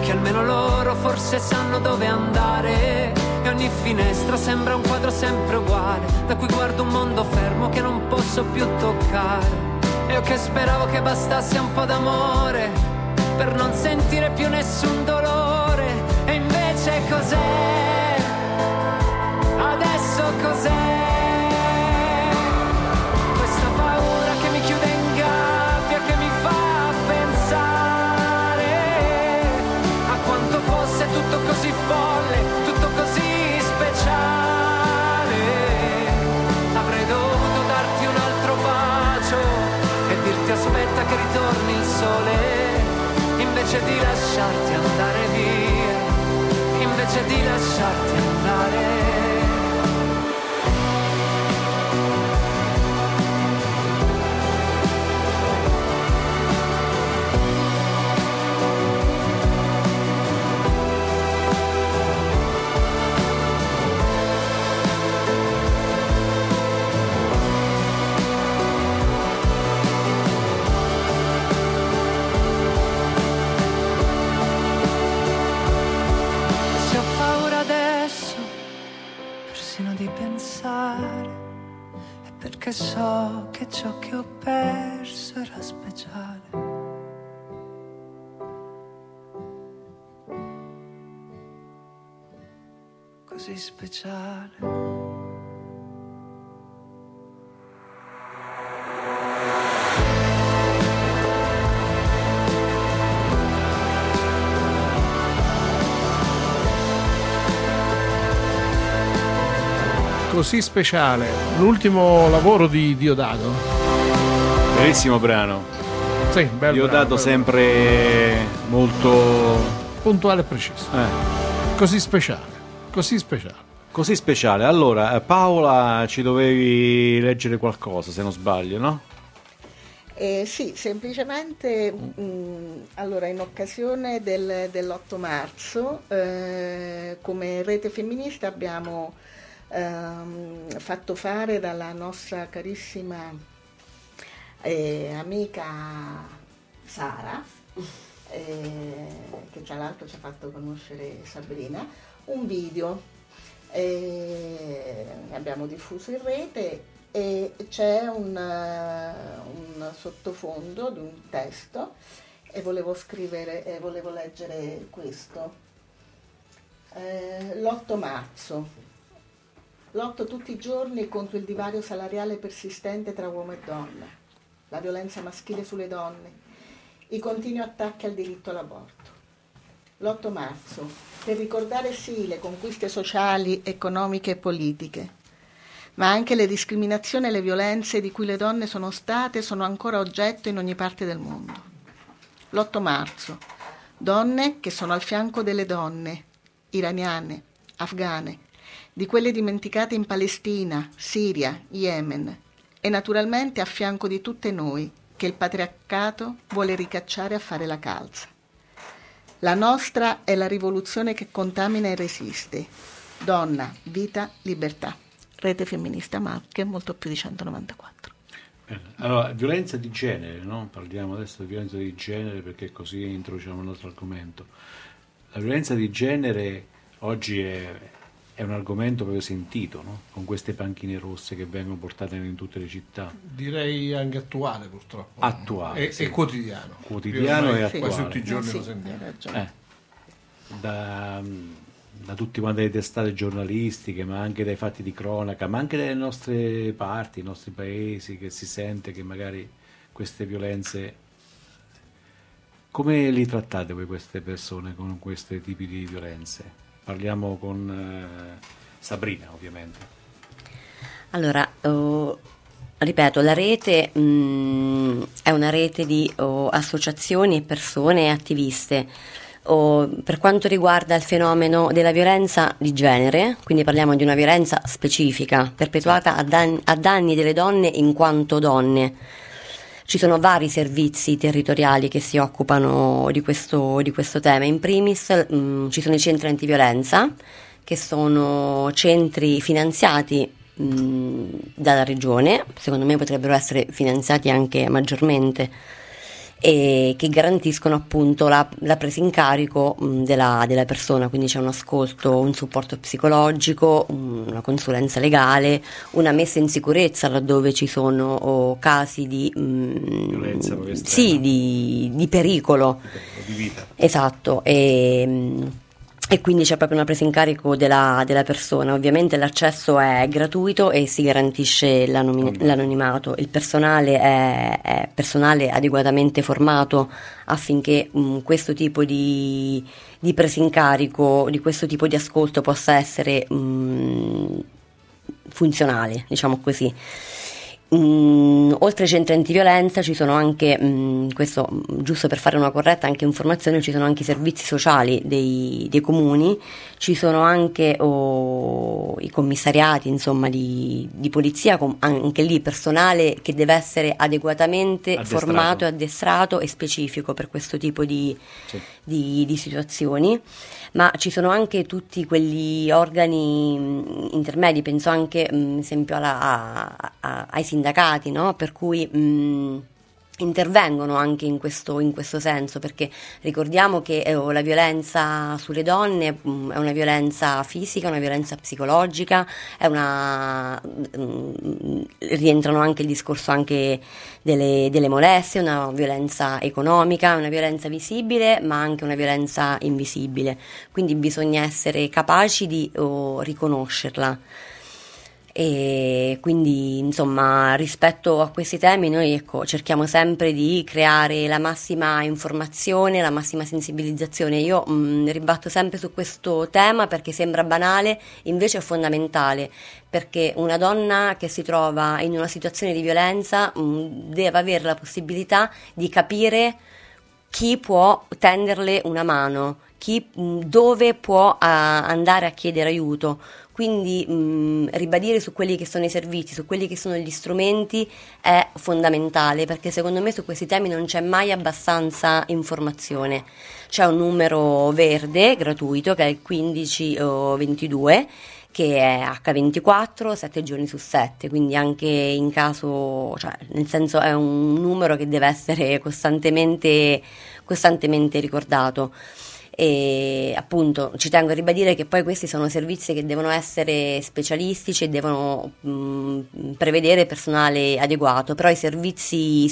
che almeno loro forse sanno dove andare. E ogni finestra sembra un quadro sempre uguale, da cui guardo un mondo fermo che non posso più toccare. E io che speravo che bastasse un po' d'amore per non sentire più nessun dolore. Cos'è? Adesso cos'è? Questa paura che mi chiude in gabbia, che mi fa pensare a quanto fosse tutto così folle, tutto così speciale. Avrei dovuto darti un altro bacio e dirti aspetta che ritorni il sole, invece di lasciarti andare via, invece di lasciarti andare. Perché so che ciò che ho perso era speciale. Così speciale. Così speciale, l'ultimo lavoro di Diodato. Bellissimo brano. Sì, bello. Diodato brano, sempre molto puntuale e preciso. Così speciale, così speciale. Così speciale. Allora, Paola, ci dovevi leggere qualcosa, se non sbaglio, no? Sì, semplicemente allora in occasione dell'8 marzo come Rete Femminista abbiamo fatto fare dalla nostra carissima amica Sara, che tra l'altro ci ha fatto conoscere Sabrina, un video, abbiamo diffuso in rete e c'è un sottofondo di un testo e volevo leggere questo. L'8 marzo. Lotto tutti i giorni contro il divario salariale persistente tra uomo e donna, la violenza maschile sulle donne, i continui attacchi al diritto all'aborto. L'8 marzo, per ricordare sì le conquiste sociali, economiche e politiche, ma anche le discriminazioni e le violenze di cui le donne sono state e sono ancora oggetto in ogni parte del mondo. L'8 marzo, donne che sono al fianco delle donne iraniane, afghane, di quelle dimenticate in Palestina, Siria, Yemen e naturalmente a fianco di tutte noi che il patriarcato vuole ricacciare a fare la calza. La nostra è la rivoluzione che contamina e resiste. Donna, vita, libertà. Rete Femminista Marche, molto più di 194. Bene. Allora, violenza di genere, no? Parliamo adesso di violenza di genere perché così introduciamo il nostro argomento. La violenza di genere oggi è un argomento proprio sentito, no? Con queste panchine rosse che vengono portate in tutte le città. Direi anche attuale, purtroppo. Attuale. Sì. E quotidiano. Quotidiano e attuale. Quasi tutti i giorni lo sentiamo. Da tutte quante le testate giornalistiche, ma anche dai fatti di cronaca, ma anche dalle nostre parti, i nostri paesi, che si sente che magari queste violenze... Come li trattate voi queste persone con questi tipi di violenze? Parliamo con Sabrina, ovviamente. Allora, ripeto, la rete è una rete di associazioni, persone e attiviste. Per quanto riguarda il fenomeno della violenza di genere, quindi parliamo di una violenza specifica, perpetuata a danni delle donne in quanto donne. Ci sono vari servizi territoriali che si occupano di questo tema. In primis ci sono i centri antiviolenza, che sono centri finanziati dalla regione, secondo me potrebbero essere finanziati anche maggiormente, e che garantiscono appunto la presa in carico della persona, quindi c'è un ascolto, un supporto psicologico, una consulenza legale, una messa in sicurezza laddove ci sono casi di violenza, sì, di pericolo di vita. Esatto, e quindi c'è proprio una presa in carico della persona. Ovviamente l'accesso è gratuito e si garantisce l'anonimato. Il personale è personale adeguatamente formato affinché questo tipo di presa in carico, di questo tipo di ascolto possa essere funzionale, diciamo così. Oltre ai centri antiviolenza ci sono anche, questo giusto per fare una corretta anche informazione, ci sono anche i servizi sociali dei comuni, ci sono anche i commissariati, insomma, di polizia, anche lì personale che deve essere adeguatamente formato, addestrato e specifico per questo tipo di situazioni. Ma ci sono anche tutti quegli organi intermedi, penso anche ad esempio ai sindacati, no? Per cui intervengono anche in questo senso, perché ricordiamo che la violenza sulle donne è una violenza fisica, una violenza psicologica, rientrano anche il discorso anche delle molestie, una violenza economica, una violenza visibile ma anche una violenza invisibile, quindi bisogna essere capaci di riconoscerla. E quindi, insomma, rispetto a questi temi noi cerchiamo sempre di creare la massima informazione, la massima sensibilizzazione. Io ribatto sempre su questo tema perché sembra banale, invece è fondamentale, perché una donna che si trova in una situazione di violenza deve avere la possibilità di capire chi può tenderle una mano, dove può andare a chiedere aiuto. Quindi ribadire su quelli che sono i servizi, su quelli che sono gli strumenti è fondamentale, perché secondo me su questi temi non c'è mai abbastanza informazione. C'è un numero verde gratuito che è il 1522, che è H24, 7 giorni su 7, quindi anche in caso, cioè, nel senso, è un numero che deve essere costantemente ricordato. E appunto ci tengo a ribadire che poi questi sono servizi che devono essere specialistici e devono prevedere personale adeguato, però i servizi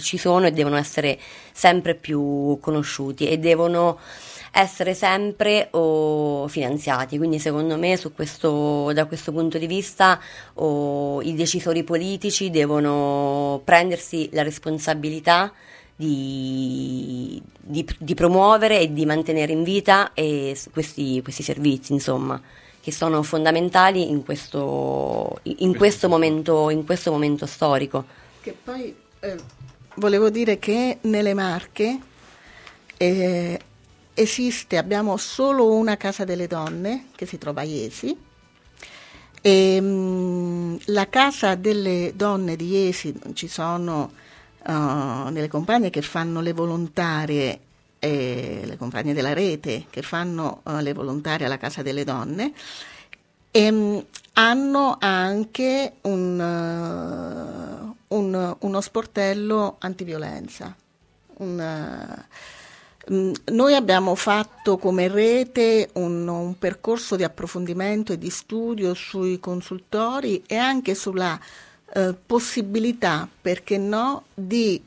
ci sono e devono essere sempre più conosciuti e devono essere sempre finanziati. Quindi secondo me da questo punto di vista i decisori politici devono prendersi la responsabilità di promuovere e di mantenere in vita questi servizi, insomma, che sono fondamentali in questo momento storico. Che poi volevo dire che nelle Marche abbiamo solo una casa delle donne che si trova a Iesi. E, la casa delle donne di Iesi, ci sono delle compagne che fanno le volontarie, le compagne della rete che fanno le volontarie alla casa delle donne, e hanno anche uno sportello antiviolenza. Noi abbiamo fatto come rete un percorso di approfondimento e di studio sui consultori e anche sulla possibilità, perché no, di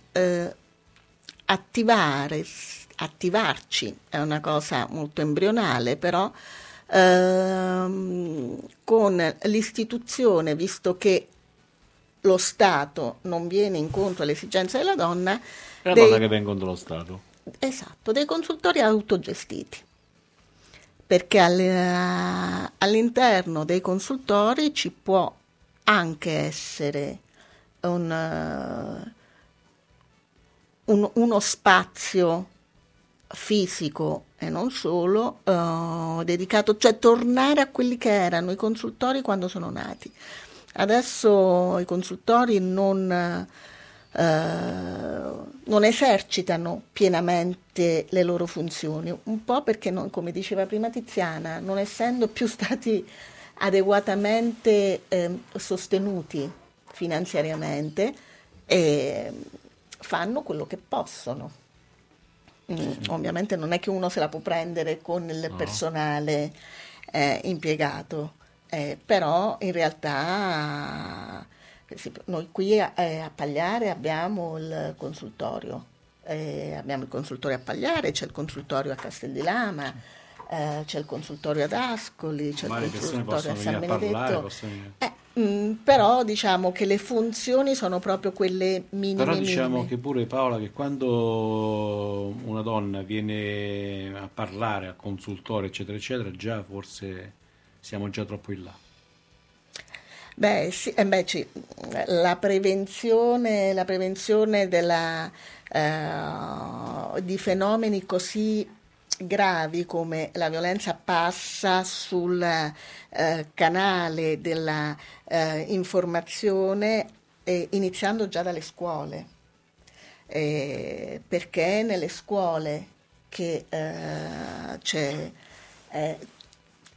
attivarci, è una cosa molto embrionale, però con l'istituzione, visto che lo Stato non viene incontro alle esigenze della donna. È la donna che viene incontro allo Stato. Esatto, dei consultori autogestiti, perché all'interno dei consultori ci può anche essere uno spazio fisico e non solo dedicato, cioè tornare a quelli che erano i consultori quando sono nati. Adesso i consultori non esercitano pienamente le loro funzioni, un po' perché, non, come diceva prima Tiziana, non essendo più stati adeguatamente sostenuti finanziariamente, fanno quello che possono. Ovviamente non è che uno se la può prendere con il personale impiegato, però in realtà noi qui a Pagliare abbiamo il consultorio, abbiamo il consultorio a Pagliare, c'è il consultorio a Castel di Lama, c'è il consultorio ad Ascoli, c'è il consultorio a San Benedetto, però diciamo che le funzioni sono proprio quelle minime. Però diciamo che pure, Paola, che quando una donna viene a parlare al consultorio eccetera eccetera, già forse siamo già troppo in là. Beh, sì, la prevenzione di fenomeni così gravi come la violenza passa sul canale della informazione, iniziando già dalle scuole, perché è nelle scuole che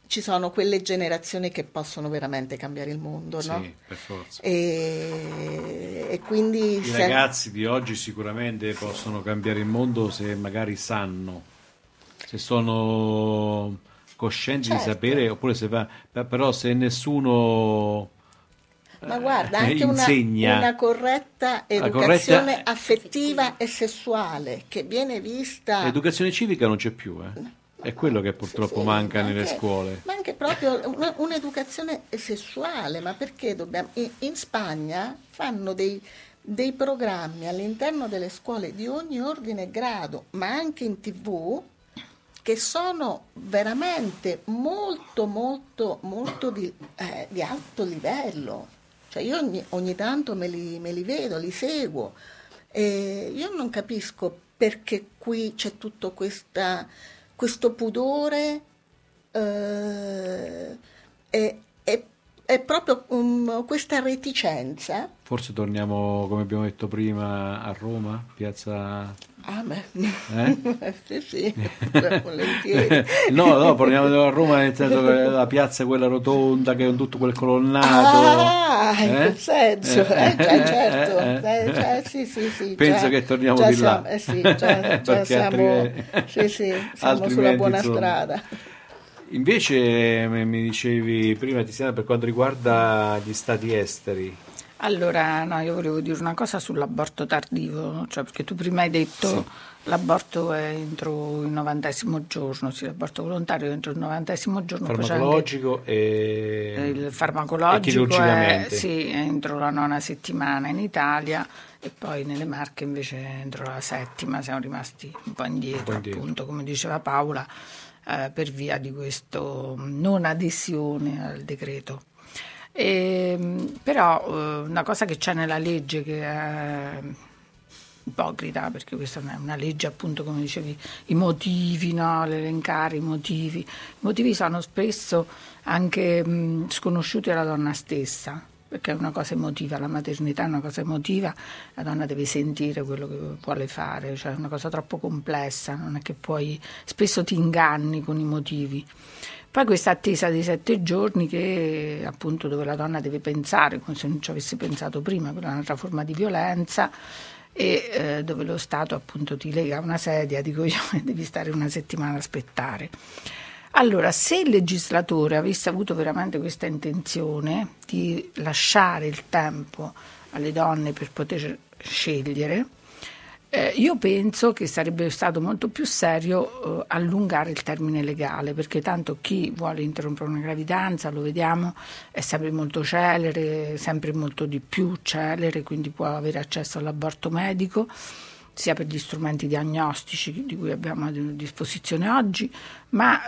ci sono quelle generazioni che possono veramente cambiare il mondo, no? Sì, per forza. E quindi i ragazzi di oggi sicuramente possono cambiare il mondo se magari sanno, se sono coscienti, certo, di sapere, oppure se però se nessuno. Ma guarda, anche una corretta educazione affettiva e sessuale che viene vista. L'educazione civica non c'è più, eh? È quello che purtroppo manca nelle scuole. Ma anche proprio un'educazione sessuale, ma perché dobbiamo. In Spagna fanno dei programmi all'interno delle scuole di ogni ordine e grado, ma anche in TV, che sono veramente molto, molto, molto di alto livello. Cioè io ogni tanto me li vedo, li seguo. E io non capisco perché qui c'è tutto questo pudore, è proprio questa reticenza. Forse torniamo, come abbiamo detto prima, a Roma, piazza. Ah, beh. Sì, volentieri. No, torniamo a Roma, nel senso che la piazza quella rotonda che è tutto quel colonnato. Ah, in quel senso, certo. Sì, penso che torniamo di là. Siamo sulla buona strada. Invece mi dicevi prima, Tiziana, per quanto riguarda gli stati esteri. Allora, no, io volevo dire una cosa sull'aborto tardivo, cioè perché tu prima hai detto sì, l'aborto è entro il 90° giorno, sì, l'aborto volontario è entro il 90° giorno. Farmacologico e il farmacologico è entro la 9ª settimana in Italia, e poi nelle Marche invece entro la 7ª, siamo rimasti un po' indietro. Appunto, come diceva Paola. per via di questa non adesione al decreto. Però una cosa che c'è nella legge che è ipocrita, perché questa non è una legge, appunto, come dicevi, i motivi, no? L'elencare i motivi sono spesso anche sconosciuti alla donna stessa, perché è una cosa emotiva, la maternità è una cosa emotiva, la donna deve sentire quello che vuole fare, cioè è una cosa troppo complessa, non è che puoi, spesso ti inganni con i motivi. Poi questa attesa dei 7 giorni che, appunto, dove la donna deve pensare, come se non ci avesse pensato prima, quella è un'altra forma di violenza, e dove lo Stato, appunto, ti lega a una sedia, dico io, devi stare una settimana a aspettare. Allora, se il legislatore avesse avuto veramente questa intenzione di lasciare il tempo alle donne per poter scegliere, io penso che sarebbe stato molto più serio allungare il termine legale, perché tanto chi vuole interrompere una gravidanza, lo vediamo, è sempre molto celere, sempre molto di più celere, quindi può avere accesso all'aborto medico, sia per gli strumenti diagnostici di cui abbiamo a disposizione oggi, ma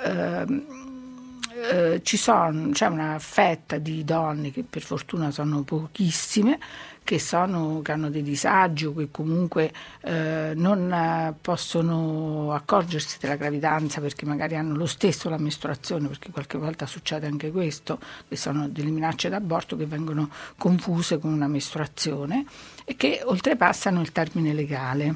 c'è una fetta di donne, che per fortuna sono pochissime, che hanno dei disagi o che comunque non possono accorgersi della gravidanza perché magari hanno lo stesso la mestruazione, perché qualche volta succede anche questo, che sono delle minacce d'aborto che vengono confuse con una mestruazione e che oltrepassano il termine legale.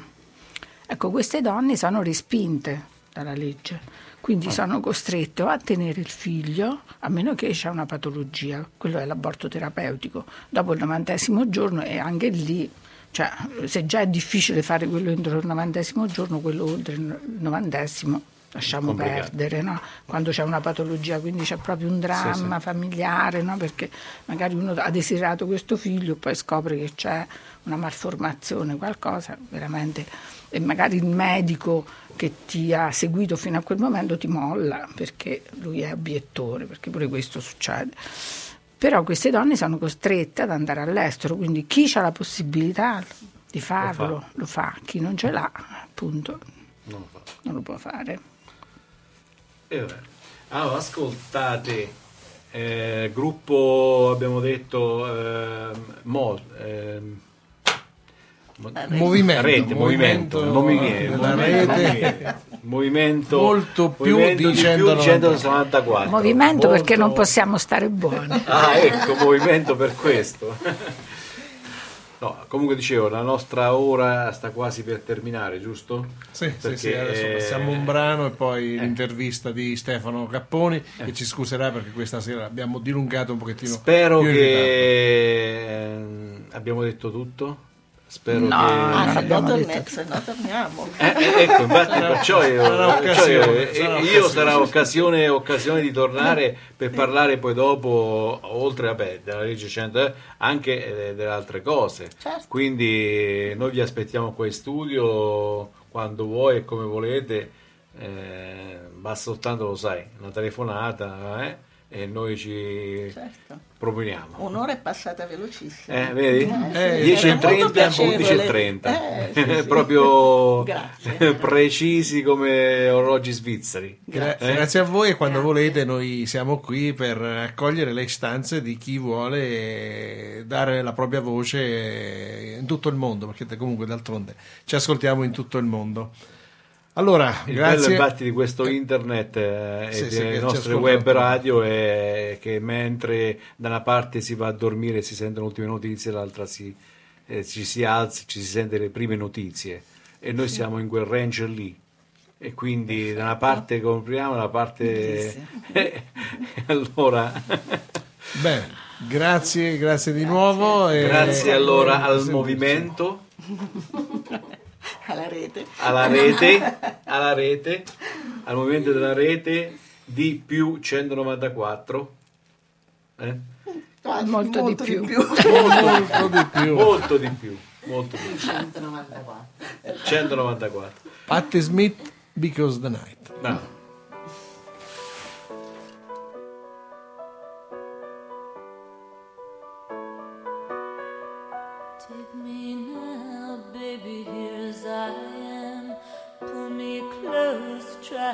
Ecco, queste donne sono respinte dalla legge. Quindi sono costretto a tenere il figlio, a meno che c'è una patologia, quello è l'aborto terapeutico, dopo il 90° giorno, e anche lì, cioè, se già è difficile fare quello entro il 90° giorno, quello oltre il 90° lasciamo perdere, no? Quando c'è una patologia, quindi c'è proprio un dramma familiare, no? Perché magari uno ha desiderato questo figlio, poi scopre che c'è una malformazione, qualcosa, veramente, e magari il medico che ti ha seguito fino a quel momento ti molla perché lui è obiettore, perché pure questo succede. Però queste donne sono costrette ad andare all'estero, quindi chi ha la possibilità di farlo lo fa, chi non ce l'ha, appunto, non lo può fare. E vabbè. Allora, ascoltate, gruppo, abbiamo detto, Movimento Molto più di 194. Movimento molto... perché non possiamo stare buoni. Ah, ecco, movimento per questo. No, comunque dicevo, la nostra ora sta quasi per terminare, giusto? Sì, perché... sì, adesso passiamo un brano e poi l'intervista di Stefano Capponi, che ci scuserà perché questa sera abbiamo dilungato un pochettino. Spero che abbiamo detto tutto. No, torniamo. Ecco, infatti, perciò io sarà occasione di tornare per parlare poi dopo, oltre della legge 100, anche delle altre cose. Certo. Quindi noi vi aspettiamo qua in studio quando vuoi e come volete, basta soltanto, lo sai, una telefonata, e noi ci proponiamo. Un'ora è passata velocissima, vedi? 10:30 sì. Proprio precisi come orologi svizzeri. Grazie a voi, e quando volete noi siamo qui per accogliere le istanze di chi vuole dare la propria voce in tutto il mondo, perché comunque d'altronde ci ascoltiamo in tutto il mondo. Allora, grazie. Il bello di questo internet e delle nostre web radio è che mentre da una parte si va a dormire e si sentono le ultime notizie, dall'altra ci si alza e ci si sente le prime notizie, e noi siamo in quel range lì, e quindi da una parte compriamo, da una parte allora bene, grazie di nuovo, grazie allora al movimento alla rete, al movimento della rete di più 194, molto di più 194. Patti Smith, Because the Night. No. Take me now, baby, here's I am. Pull me me close, try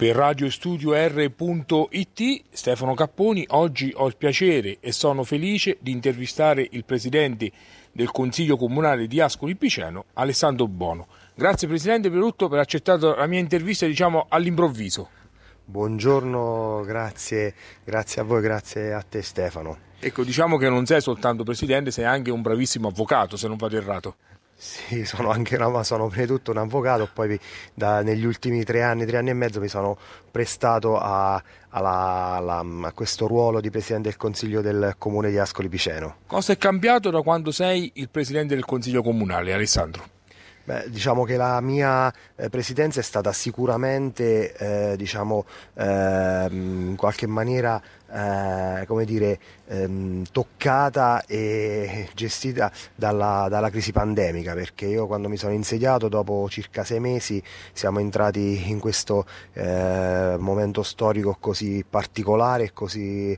Per RadioStudioR.it, Stefano Capponi, oggi ho il piacere e sono felice di intervistare il presidente del Consiglio Comunale di Ascoli Piceno, Alessandro Bono. Grazie Presidente per tutto, per aver accettato la mia intervista, diciamo, all'improvviso. Buongiorno, grazie a voi, grazie a te Stefano. Ecco, diciamo che non sei soltanto Presidente, sei anche un bravissimo avvocato, se non vado errato. Sì, sono prima di tutto un avvocato, poi negli ultimi tre anni e mezzo mi sono prestato a questo ruolo di Presidente del Consiglio del Comune di Ascoli Piceno. Cosa è cambiato da quando sei il Presidente del Consiglio Comunale, Alessandro? Beh, diciamo che la mia presidenza è stata sicuramente, in qualche maniera, toccata e gestita dalla crisi pandemica, perché io quando mi sono insediato dopo circa 6 mesi siamo entrati in questo momento storico così particolare, così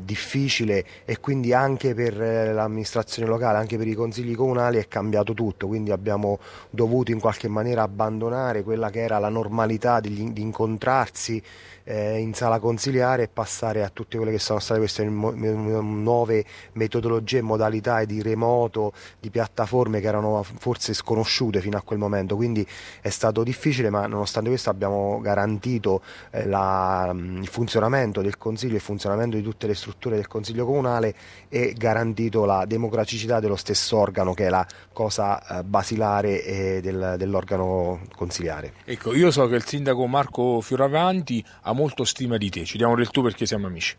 difficile, e quindi anche per l'amministrazione locale, anche per i consigli comunali è cambiato tutto, quindi abbiamo dovuto in qualche maniera abbandonare quella che era la normalità di incontrarsi in sala consiliare e passare a tutte quelle che sono state queste nuove metodologie e modalità di remoto, di piattaforme che erano forse sconosciute fino a quel momento, quindi è stato difficile, ma nonostante questo abbiamo garantito il funzionamento del Consiglio, il funzionamento di tutte le strutture del Consiglio Comunale e garantito la democraticità dello stesso organo, che è la cosa basilare dell'organo consiliare. Ecco, io so che il sindaco Marco Fioravanti ha molto stima di te, ci diamo del tu perché siamo amici.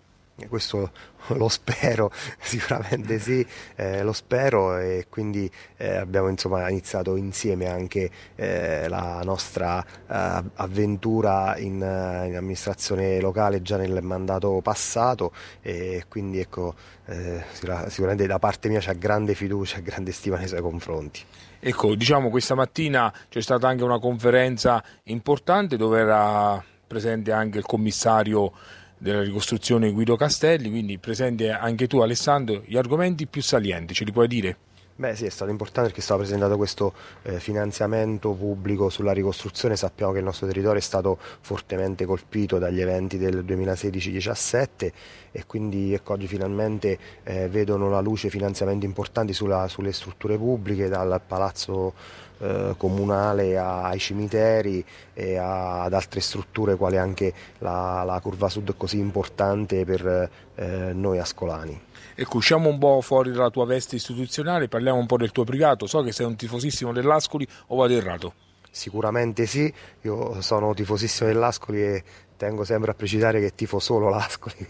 Questo lo spero, sicuramente sì, lo spero, e quindi abbiamo insomma iniziato insieme anche la nostra avventura in amministrazione locale già nel mandato passato, e quindi ecco, sicuramente da parte mia c'è grande fiducia e grande stima nei suoi confronti. Ecco, diciamo questa mattina c'è stata anche una conferenza importante dove era presente anche il commissario della ricostruzione Guido Castelli, quindi presente anche tu Alessandro. Gli argomenti più salienti ce li puoi dire? Beh sì, è stato importante perché stava presentato questo finanziamento pubblico sulla ricostruzione. Sappiamo che il nostro territorio è stato fortemente colpito dagli eventi del 2016-17 e quindi ecco, oggi finalmente vedono la luce finanziamenti importanti sulle strutture pubbliche, dal palazzo comunale ai cimiteri e ad altre strutture quali anche la Curva Sud, così importante per noi ascolani. Ecco, usciamo un po' fuori dalla tua veste istituzionale, parliamo un po' del tuo privato. So che sei un tifosissimo dell'Ascoli, o vado errato? Sicuramente sì, io sono tifosissimo dell'Ascoli e tengo sempre a precisare che tifo solo l'Ascoli,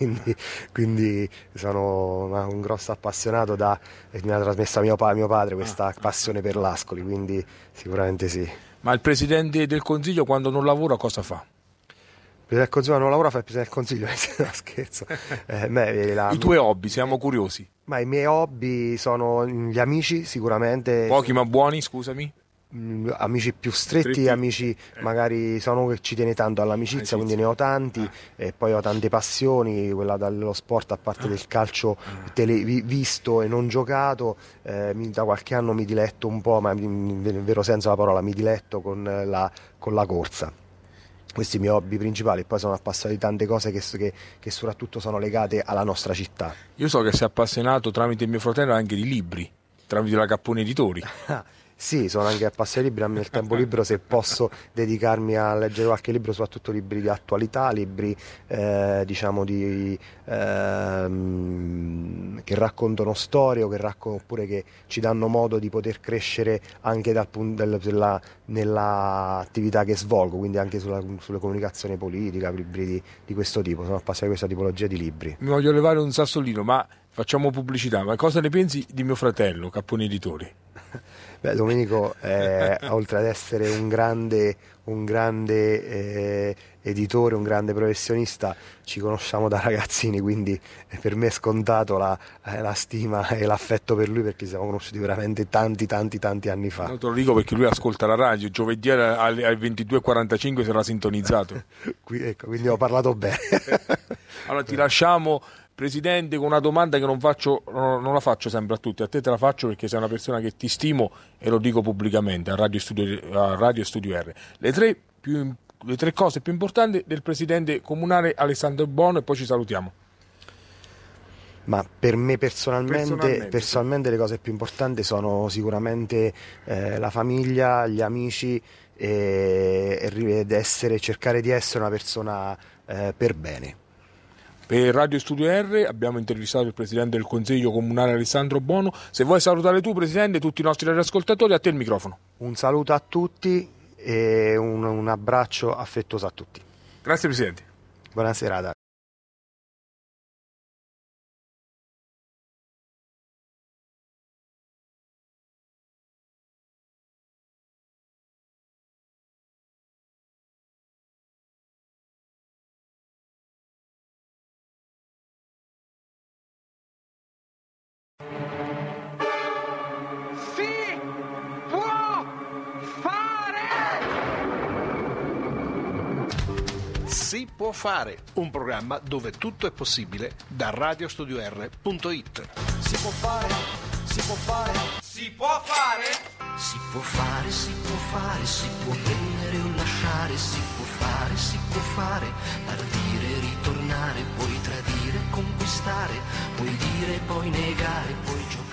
quindi sono un grosso appassionato, mi ha trasmessa mio padre questa passione per l'Ascoli, quindi sicuramente sì. Ma il Presidente del Consiglio quando non lavora cosa fa? Il Presidente del Consiglio non lavora, fa il Presidente del Consiglio, no, scherzo. I tuoi hobby, siamo curiosi. Ma i miei hobby sono gli amici sicuramente. Pochi ma buoni, scusami. Amici più stretti. Amici magari sono che ci tiene tanto all'amicizia, quindi ne ho tanti, e poi ho tante passioni, quella dallo sport, a parte del calcio visto e non giocato. Da qualche anno mi diletto un po', ma nel vero senso della parola mi diletto con la corsa. Questi i miei hobby principali, poi sono appassionato di tante cose che soprattutto sono legate alla nostra città. Io so che sei appassionato tramite mio fratello anche di libri, tramite la Cappone Editori. Sì, sono anche appassionato di libri, nel tempo libero se posso dedicarmi a leggere qualche libro, soprattutto libri di attualità, libri che raccontano storie oppure che ci danno modo di poter crescere anche nell'attività che svolgo, quindi anche sulla comunicazione politica, libri di questo tipo. Sono appassionato di questa tipologia di libri. Mi voglio levare un sassolino, ma facciamo pubblicità. Ma cosa ne pensi di mio fratello, Cappone Editori? Beh, Domenico, oltre ad essere un grande editore, un grande professionista, ci conosciamo da ragazzini, quindi per me è scontato la stima e l'affetto per lui, perché siamo conosciuti veramente tanti anni fa. No, te lo dico perché lui ascolta la radio, giovedì alle 22:45 sarà sintonizzato. Ecco, quindi ho parlato bene. Allora ti lasciamo, Presidente, con una domanda che non la faccio sempre a tutti, a te te la faccio perché sei una persona che ti stimo e lo dico pubblicamente a Radio Studio R. Le tre cose più importanti del Presidente comunale Alessandro Bono, e poi ci salutiamo. Ma per me personalmente le cose più importanti sono sicuramente la famiglia, gli amici cercare di essere una persona per bene. Per Radio Studio R abbiamo intervistato il Presidente del Consiglio Comunale Alessandro Bono. Se vuoi salutare tu, Presidente, tutti i nostri radioascoltatori, a te il microfono. Un saluto a tutti e un abbraccio affettuoso a tutti. Grazie, Presidente. Buona serata. Si può fare, un programma dove tutto è possibile, da RadioStudioR.it. Si può fare, si può fare, si può fare, si può fare, si può fare, si può prendere o lasciare, si può fare, partire, ritornare, puoi tradire, conquistare, puoi dire, puoi negare, puoi giocare.